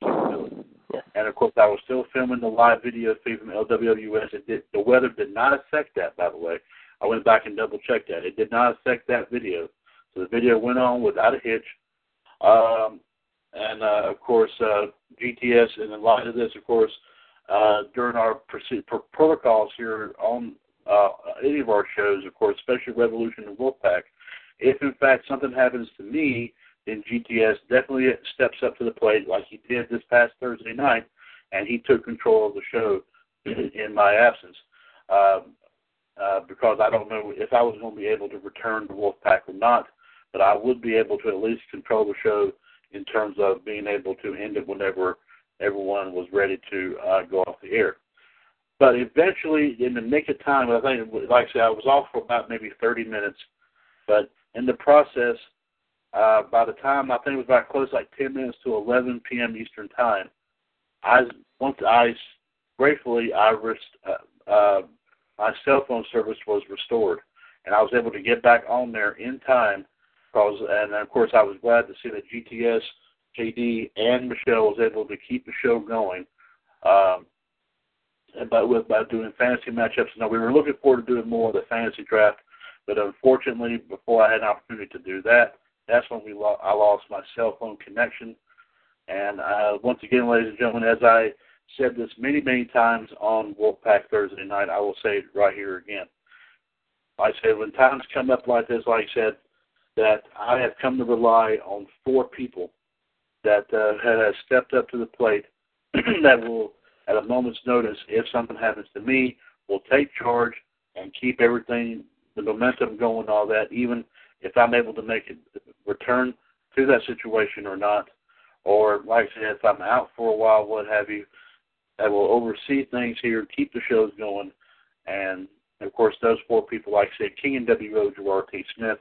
Yes. And, of course, I was still filming the live video feed from L W U S. It did, the weather did not affect that, by the way. I went back and double-checked that. It did not affect that video. So the video went on without a hitch. Um, and, uh, of course, uh, G T S, and in light of this, of course, uh, during our protocols here on uh, any of our shows, of course, especially Revolution and Wolfpack. If, in fact, something happens to me, then G T S definitely steps up to the plate like he did this past Thursday night, and he took control of the show in my absence um, uh, because I don't know if I was going to be able to return to Wolfpack or not, but I would be able to at least control the show in terms of being able to end it whenever everyone was ready to uh, go off the air. But eventually, in the nick of time, I think, like I said, I was off for about maybe thirty minutes, but in the process, uh, by the time, I think it was about close like ten minutes to eleven p.m. Eastern time, I once I gratefully I rest, uh, uh, my cell phone service was restored, and I was able to get back on there in time. Cause, and of course, I was glad to see that G T S, J D, and Michelle was able to keep the show going. Um, but with by doing fantasy matchups, now we were looking forward to doing more of the fantasy draft, but unfortunately, before I had an opportunity to do that, that's when we lo- I lost my cell phone connection. And uh, once again, ladies and gentlemen, as I said this many, many times on Wolfpack Thursday night, I will say it right here again. Like I said, when times come up like this, like I said, that I have come to rely on four people that uh, have stepped up to the plate that will, at a moment's notice, if something happens to me, will take charge and keep everything, the momentum going, all that, even if I'm able to make it return to that situation or not. Or, like I said, if I'm out for a while, what have you, I will oversee things here, keep the shows going. And, of course, those four people, like I said, King and W O, Gerard T. Smith,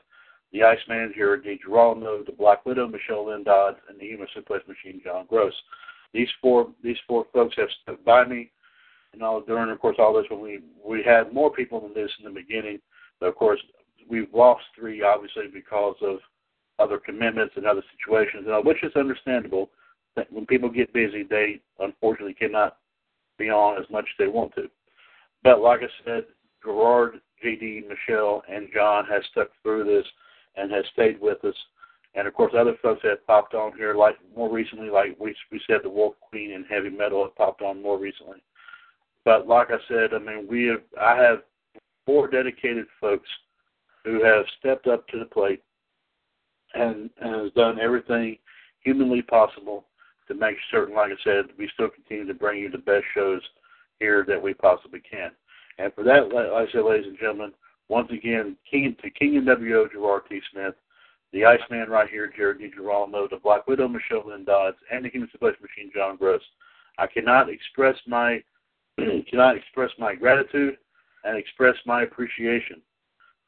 the Iceman, Jared DiGirolamo, the Black Widow, Michelle Lynn Dodds, and the Human Suplex Machine, John Gross. These four these four folks have stood by me. And all during, of course, all this, when we, we had more people than this in the beginning. But, of course, we've lost three, obviously, because of other commitments and other situations, which is understandable. That when people get busy, they unfortunately cannot be on as much as they want to. But like I said, Gerard, J D, Michelle, and John has stuck through this and has stayed with us. And, of course, other folks that popped on here, like more recently, like we, we said, the Wolf Queen and Heavy Metal have popped on more recently. But like I said, I mean, we have, I have four dedicated folks who have stepped up to the plate and has done everything humanly possible to make certain, like I said, we still continue to bring you the best shows here that we possibly can. And for that, like I said, ladies and gentlemen, once again, King, to King and W O, Gerard T. Smith, the Iceman right here, Jared DiGirolamo, the Black Widow, Michelle Lynn Dodds, and the Human Suplex Machine, John Gross. I cannot express my cannot express my gratitude and express my appreciation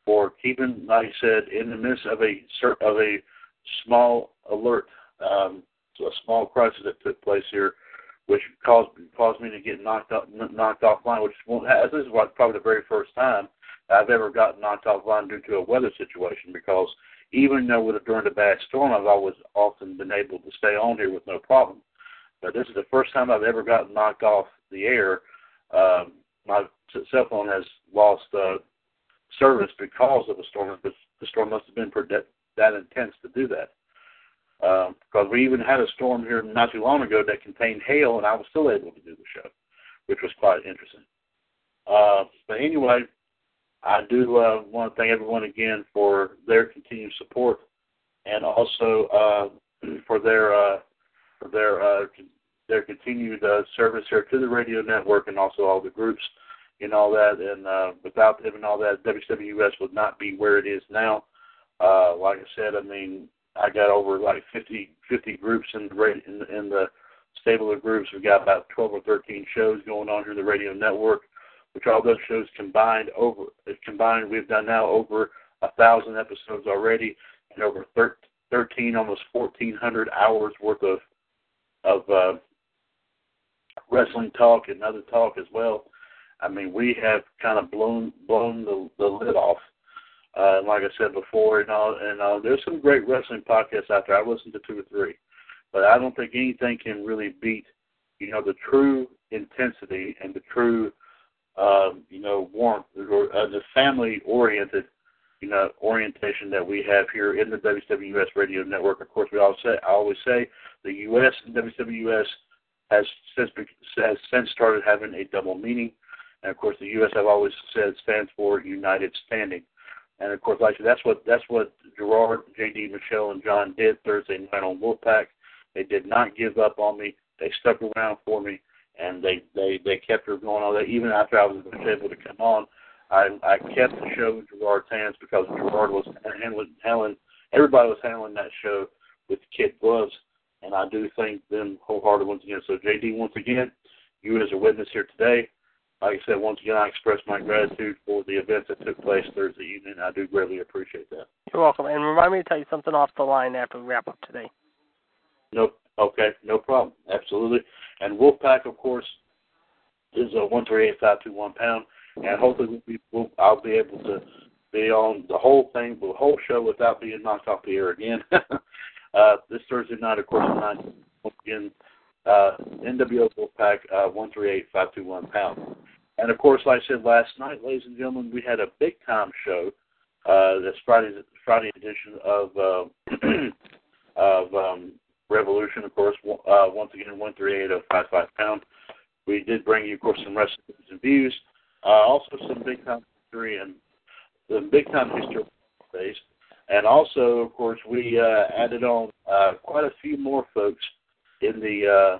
for keeping, like I said, in the midst of a of a small alert, um, a small crisis that took place here, which caused caused me to get knocked up, knocked offline. Which this is probably the very first time I've ever gotten knocked offline due to a weather situation. Because even though with a, during the bad storm, I've always often been able to stay on here with no problem. But this is the first time I've ever gotten knocked off the air. Um, my cell phone has lost. Uh, service because of the storm, but the storm must have been that, that intense to do that. Um, because we even had a storm here not too long ago that contained hail, and I was still able to do the show, which was quite interesting. Uh, but anyway, I do uh, want to thank everyone again for their continued support, and also uh, for their uh, for their uh, their continued uh, service here to the radio network, and also all the groups. And all that, and uh, without them and all that, W C W U S would not be where it is now. Uh, like I said, I mean, I got over like fifty, fifty groups in the, in the in the stable of groups. We've got about twelve or thirteen shows going on through the radio network, which all those shows combined over combined we've done now over a thousand episodes already, and over thirteen, almost fourteen hundred hours worth of of uh, wrestling talk and other talk as well. I mean, we have kind of blown blown the, the lid off. Uh, and like I said before, and, all, and all, there's some great wrestling podcasts out there. I listened to two or three. But I don't think anything can really beat, you know, the true intensity and the true, um, you know, warmth, or uh, the family-oriented, you know, orientation that we have here in the W C W U S Radio Network. Of course, we all say, I always say the U S and W C W U S has since, has since started having a double meaning. And, of course, the U S, I've always said, stands for United Standing. And, of course, like I said, that's what, that's what Gerard, J D, Michelle, and John did Thursday night on Wolfpack. They did not give up on me. They stuck around for me, and they, they, they kept her going all that. Even after I was able to come on, I, I kept the show in Gerard's hands because Gerard was handling, handling, everybody was handling that show with kid gloves, and I do thank them wholeheartedly once again. So, J D, once again, you as a witness here today, like I said, once again, I express my gratitude for the event that took place Thursday evening. I do greatly appreciate that. You're welcome. And remind me to tell you something off the line after we wrap up today. Nope. Okay. No problem. Absolutely. And Wolfpack, of course, is a one three eight, five two one pound. And hopefully we'll be, we'll, I'll be able to be on the whole thing, the whole show, without being knocked off the air again. uh, this Thursday night, of course, tonight, once again, uh, N W O Wolfpack, uh, one three eight, five two one pound. And, of course, like I said last night, ladies and gentlemen, we had a big-time show, uh, this Friday, Friday edition of uh, of um, Revolution, of course, uh, once again, one three eight, oh five five pound. We did bring you, of course, some recipes and views, uh, also some big-time history and the big-time history base. And also, of course, we uh, added on uh, quite a few more folks in the uh,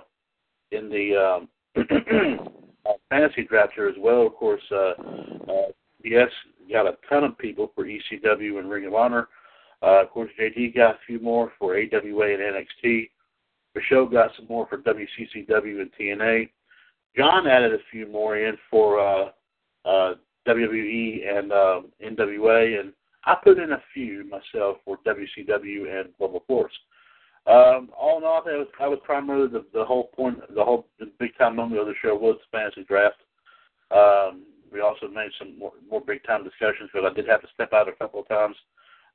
in the um, fantasy draft here as well. Of course, uh, uh, yes, got a ton of people for E C W and Ring of Honor. Uh, of course, J D got a few more for A W A and N X T. Michelle got some more for W C C W and T N A. John added a few more in for uh, uh, W W E and uh, N W A, and I put in a few myself for W C W and Global Force. Um, all in all, I was, I was primarily the, the whole point, the whole the big time moment of the show was the fantasy draft. Um, we also made some more, more big time discussions because I did have to step out a couple of times.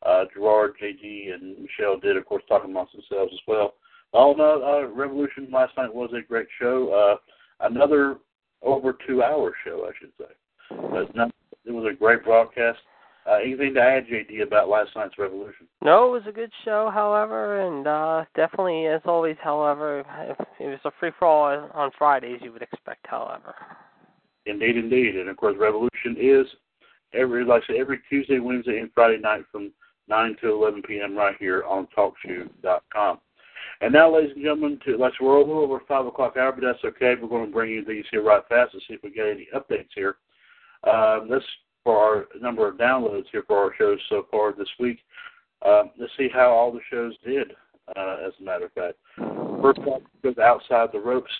Uh, Gerard, J G, and Michelle did, of course, talking amongst themselves as well. All in all, uh, Revolution last night was a great show. Uh, another over two hour show, I should say. But not, it was a great broadcast. Uh, anything to add, J D, about last night's Revolution? No, it was a good show, however, and uh, definitely, as always, however, it was a free-for-all on Fridays, you would expect, however. Indeed, indeed. And, of course, Revolution is, every, like I said, every Tuesday, Wednesday, and Friday night from nine to eleven p.m. right here on talkshoe dot com. And now, ladies and gentlemen, to, like, we're over over five o'clock hour, but that's okay. We're going to bring you these here right fast and see if we get any updates here. Um, let's for our number of downloads here for our shows so far this week. Um, let's see how all the shows did, uh, as a matter of fact. First off, goes Outside the Ropes.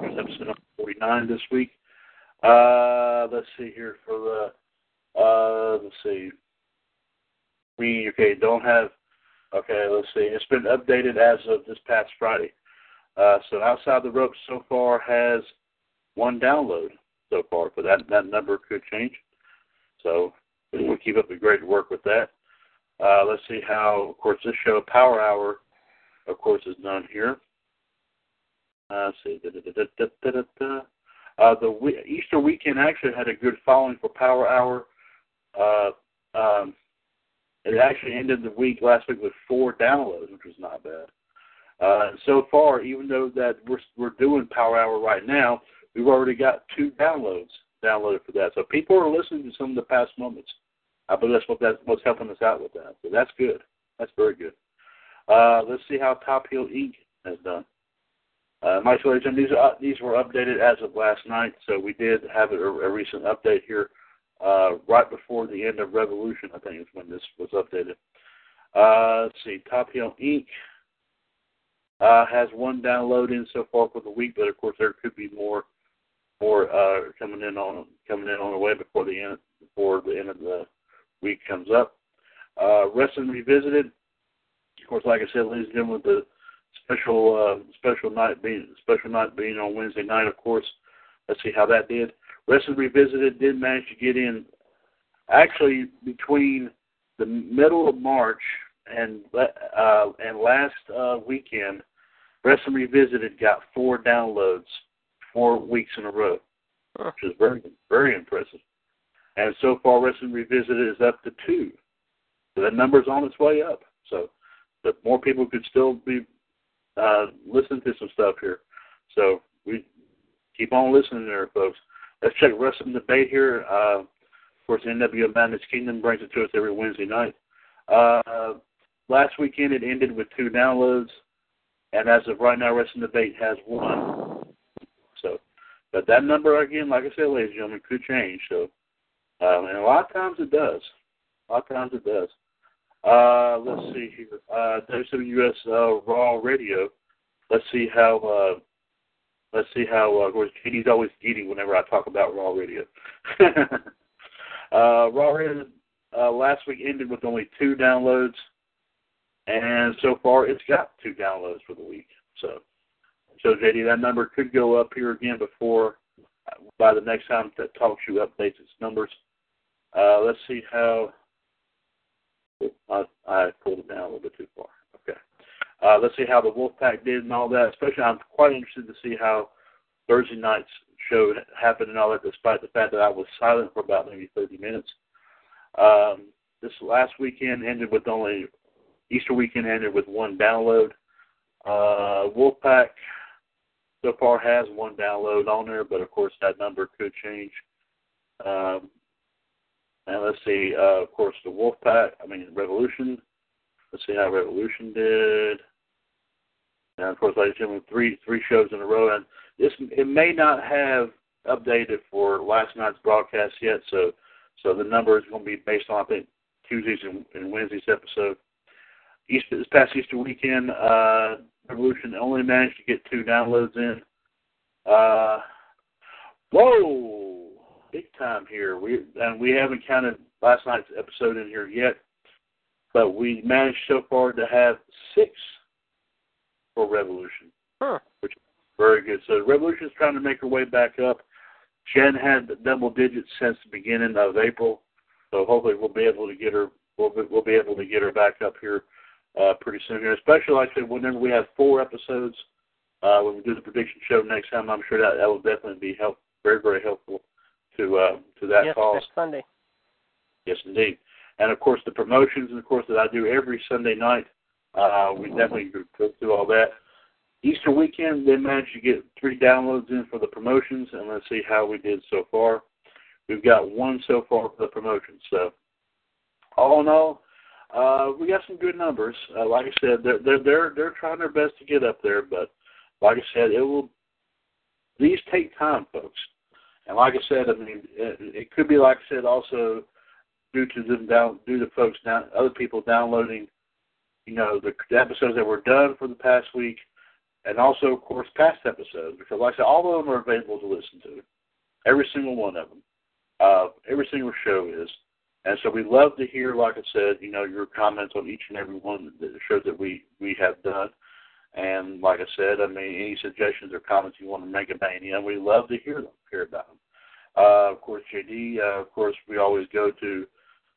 There's episode forty-nine this week. Uh, let's see here for the, uh, let's see. We, okay, don't have, okay, let's see. It's been updated as of this past Friday. Uh, so Outside the Ropes so far has one download so far, but that, that number could change. So we'll keep up the great work with that. Uh, let's see how, of course, this show, Power Hour, of course, is done here. Uh, let's see. Da, da, da, da, da, da, da. Uh, the we- Easter weekend actually had a good following for Power Hour. Uh, um, it actually ended the week last week with four downloads, which was not bad. Uh, so far, even though that we're we're doing Power Hour right now, we've already got two downloads downloaded for that. So people are listening to some of the past moments. I believe that's what that's what's helping us out with that. So that's good. That's very good. Uh, let's see how Top Hill Incorporated has done. Uh, my selection, these, uh, these were updated as of last night, so we did have a, a recent update here uh, right before the end of Revolution, I think is when this was updated. Uh, let's see, Top Hill Incorporated uh, has one download in so far for the week, but, of course, there could be more Or uh, coming in on coming in on the way before the end before the end of the week comes up. Uh, Wrestling Revisited, of course, like I said, ladies and gentlemen, the special uh, special night being special night being on Wednesday night, of course. Let's see how that did. Wrestling Revisited did manage to get in actually between the middle of March and uh, and last uh, weekend. Wrestling Revisited got four downloads. Four weeks in a row, which is very, very impressive. And so far, Wrestling Revisited is up to two. So that number's on its way up. So but more people could still be uh, listening to some stuff here. So we keep on listening there, folks. Let's check Wrestling Debate here. Uh, of course, N W O Madness Kingdom brings it to us every Wednesday night. Uh, last weekend, it ended with two downloads, and as of right now, Wrestling Debate has one. So, but that number, again, like I said, ladies and gentlemen, could change. So, um, and a lot of times it does. A lot of times it does. Uh, let's see here. Uh, W C W U S uh, Raw Radio. Let's see how. Uh, let's see how. Uh, of course, Katie's always giddy whenever I talk about Raw Radio. uh, Raw Radio uh, last week ended with only two downloads, and so far it's got two downloads for the week. So, so J D, that number could go up here again before by the next time that Talkshoe updates its numbers. Uh, let's see how. I, I pulled it down a little bit too far. Okay. Uh, let's see how the Wolfpack did and all that. Especially, I'm quite interested to see how Thursday night's show happened and all that, despite the fact that I was silent for about maybe thirty minutes. Um, this last weekend ended with only, Easter weekend ended with one download. Uh, Wolfpack so far has one download on there, but of course that number could change. Um, And let's see, uh, of course, the Wolfpack, I mean, Revolution. Let's see how Revolution did. And, of course, ladies and gentlemen, three, three shows in a row. And this, it may not have updated for last night's broadcast yet, so so the number is going to be based on, I think, Tuesday's and, and Wednesday's episode. Easter, this past Easter weekend, uh, Revolution only managed to get two downloads in. Uh, whoa! Big time here. We and we haven't counted last night's episode in here yet, but we managed so far to have six for Revolution, huh. Which is very good. So Revolution is trying to make her way back up. She hadn't had double digits since the beginning of April, so hopefully we'll be able to get her. We'll be, we'll be able to get her back up here uh, pretty soon here. Especially like I said, whenever we have four episodes, uh, when we do the prediction show next time, I'm sure that that will definitely be help very very helpful. To uh, to that yes, cause. Yes, Sunday. Yes, indeed. And, of course, the promotions, and of course, that I do every Sunday night, uh, we definitely go through all that. Easter weekend, they managed to get three downloads in for the promotions, and let's see how we did so far. We've got one so far for the promotions. So, all in all, uh, we got some good numbers. Uh, like I said, they're, they're, they're, they're trying their best to get up there, but like I said, it will. These take time, folks. And like I said, I mean, it, it could be like I said also due to them down, due to folks down, other people downloading, you know, the, the episodes that were done for the past week, and also of course past episodes because like I said, all of them are available to listen to, every single one of them, uh, every single show is, and so we love to hear, like I said, you know, your comments on each and every one of the shows that we we have done. And like I said, I mean, any suggestions or comments you want to make about any, we love to hear them, hear about them. Uh, of course, J D, uh, of course, we always go to,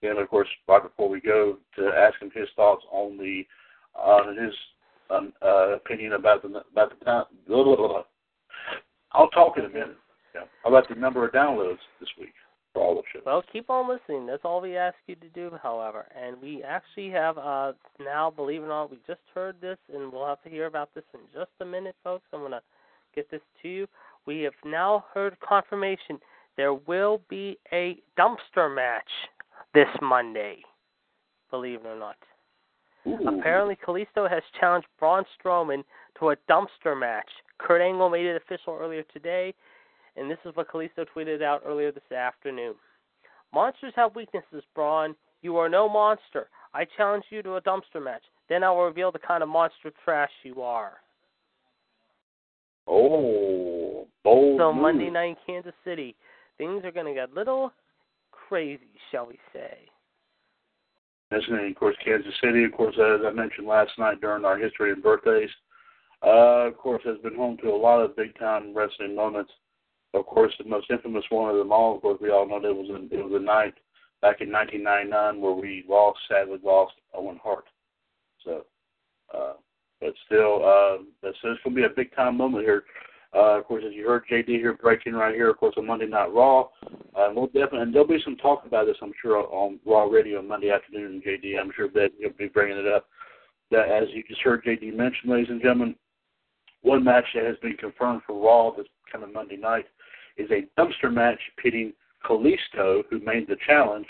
and of course, right before we go, to ask him his thoughts on the, on his um, uh, opinion about the about the time. Blah, blah, blah. I'll talk in a minute yeah, about the number of downloads this week for all the shows. Well, keep on listening. That's all we ask you to do, however. And we actually have uh, now, believe it or not, we just heard this, and we'll have to hear about this in just a minute, folks. I'm going to get this to you. We have now heard confirmation there will be a dumpster match this Monday, believe it or not. Ooh. Apparently, Kalisto has challenged Braun Strowman to a dumpster match. Kurt Angle made it official earlier today. And this is what Kalisto tweeted out earlier this afternoon. Monsters have weaknesses, Braun. You are no monster. I challenge you to a dumpster match. Then I will reveal the kind of monster trash you are. Oh, bold. So Monday night in Kansas City, things are going to get a little crazy, shall we say. That's in, of course, Kansas City, of course, as I mentioned last night during our history and birthdays, uh, of course, has been home to a lot of big-time wrestling moments. Of course, the most infamous one of them all, of course, we all know that it was a, it was a night back in nineteen ninety-nine where we lost, sadly lost, Owen Hart. So, uh, but still, uh, but so it's going to be a big time moment here. Uh, of course, as you heard J D here breaking right here, of course, on Monday Night Raw, uh, we'll definitely, and there'll be some talk about this, I'm sure, on Raw Radio on Monday afternoon. J D, I'm sure that you'll be bringing it up. That as you just heard J D mention, ladies and gentlemen, one match that has been confirmed for Raw this coming Monday night is a dumpster match pitting Kalisto, who made the challenge,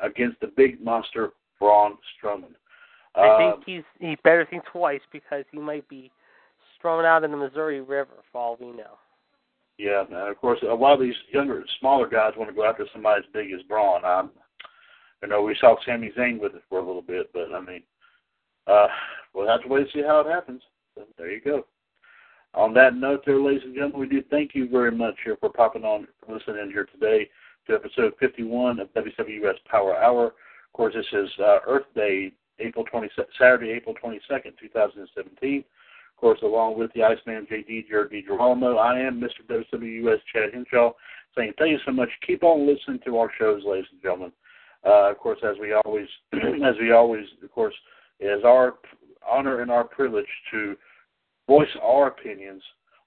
against the big monster Braun Strowman. Um, I think he's he better think twice because he might be thrown out in the Missouri River, for all we know. Yeah, and of course, a lot of these younger, smaller guys want to go after somebody as big as Braun. Um, you know, we saw Sami Zayn with it for a little bit, but I mean, uh, we'll have to wait and see how it happens. So there you go. On that note, there, ladies and gentlemen, we do thank you very much here for popping on, for listening here today to episode fifty-one of W C W U S Power Hour. Of course, this is uh, Earth Day, April twentieth, Saturday, April twenty-second, two thousand seventeen. Of course, along with the Iceman J D, Jared DiGirolamo, I am Mister W C W U S Chad Hinshaw, saying thank you so much. Keep on listening to our shows, ladies and gentlemen. Uh, of course, as we always, as we always, of course, it is our honor and our privilege to voice our opinions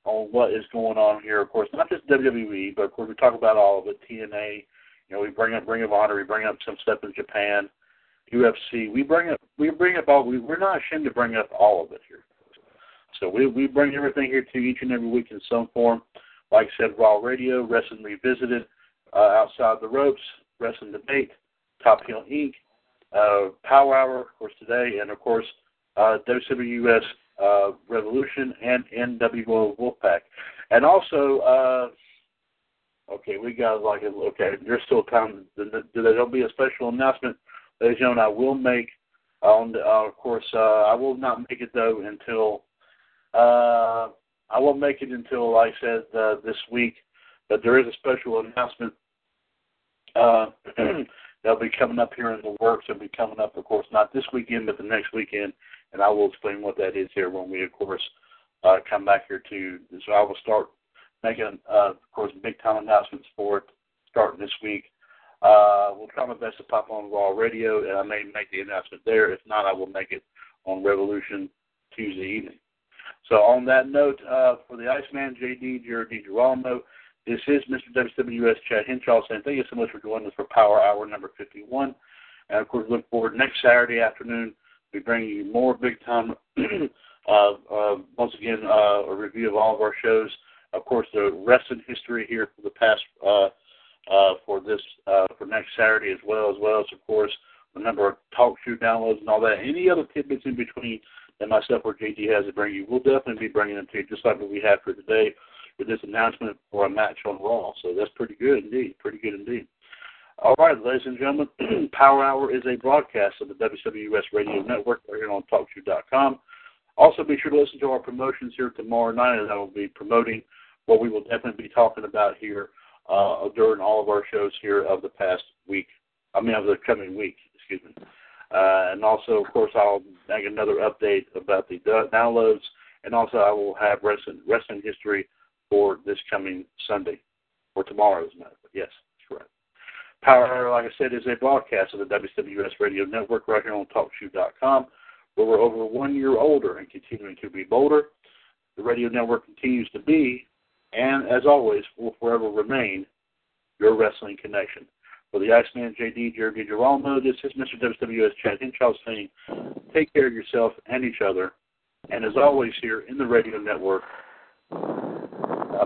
on what is going on here. Of course, not just W W E, but of course we talk about all of it. T N A, you know, we bring up Ring of Honor, we bring up some stuff in Japan, U F C. We bring up, we bring up all. We, we're not ashamed to bring up all of it here. So we we bring everything here to you each and every week in some form. Like I said, Raw Radio, Wrestling Revisited, uh, Outside the Ropes, Wrestling Debate, Top Hill Incorporated, uh, Power Hour, of course, today, and of course uh, W C W U S. Uh, Revolution and N W O Wolfpack, and also uh, okay, we got like okay. There's still time. There'll be a special announcement, ladies and gentlemen. I will make on the, uh, of course. Uh, I will not make it though until uh, I won't make it until like I said uh, this week. But there is a special announcement uh, that'll be coming up here in the works. It'll be coming up, of course, not this weekend, but the next weekend. And I will explain what that is here when we, of course, uh, come back here to. So I will start making, uh, of course, big-time announcements for it starting this week. Uh, we'll try my best to pop on Raw Radio, and I may make the announcement there. If not, I will make it on Revolution Tuesday evening. So on that note, uh, for the Iceman, J D, Jared DiGirolamo, this is Mister W C W U S Chad Hinshaw saying thank you so much for joining us for Power Hour number fifty-one. And, of course, look forward next Saturday afternoon. We bring you more big time, uh, uh, once again, uh, a review of all of our shows. Of course, the wrestling history here for the past, uh, uh, for this, uh, for next Saturday as well, as well as, of course, the number of Talkshoe downloads and all that. Any other tidbits in between that myself or J D has to bring you, we'll definitely be bringing them to you, just like what we have for today with this announcement for a match on Raw. So that's pretty good indeed, pretty good indeed. All right, ladies and gentlemen, Power Hour is a broadcast of the W C W U S Radio Network right here on Talkshoe dot com. Also, be sure to listen to our promotions here tomorrow night, and I will be promoting what we will definitely be talking about here uh, during all of our shows here of the past week. I mean, of the coming week, excuse me. Uh, and also, of course, I'll make another update about the downloads, and also I will have wrestling, wrestling history for this coming Sunday, or tomorrow's night, but yes. Power Hour, like I said, is a broadcast of the W C W U S Radio Network right here on Talkshoe dot com, where we're over one year older and continuing to be bolder. The radio network continues to be, and as always, will forever remain, your wrestling connection. For the Iceman, J D, Jared DiGirolamo, this is Mister W C W U S Chad Hinshaw saying, take care of yourself and each other, and as always here in the radio network, uh,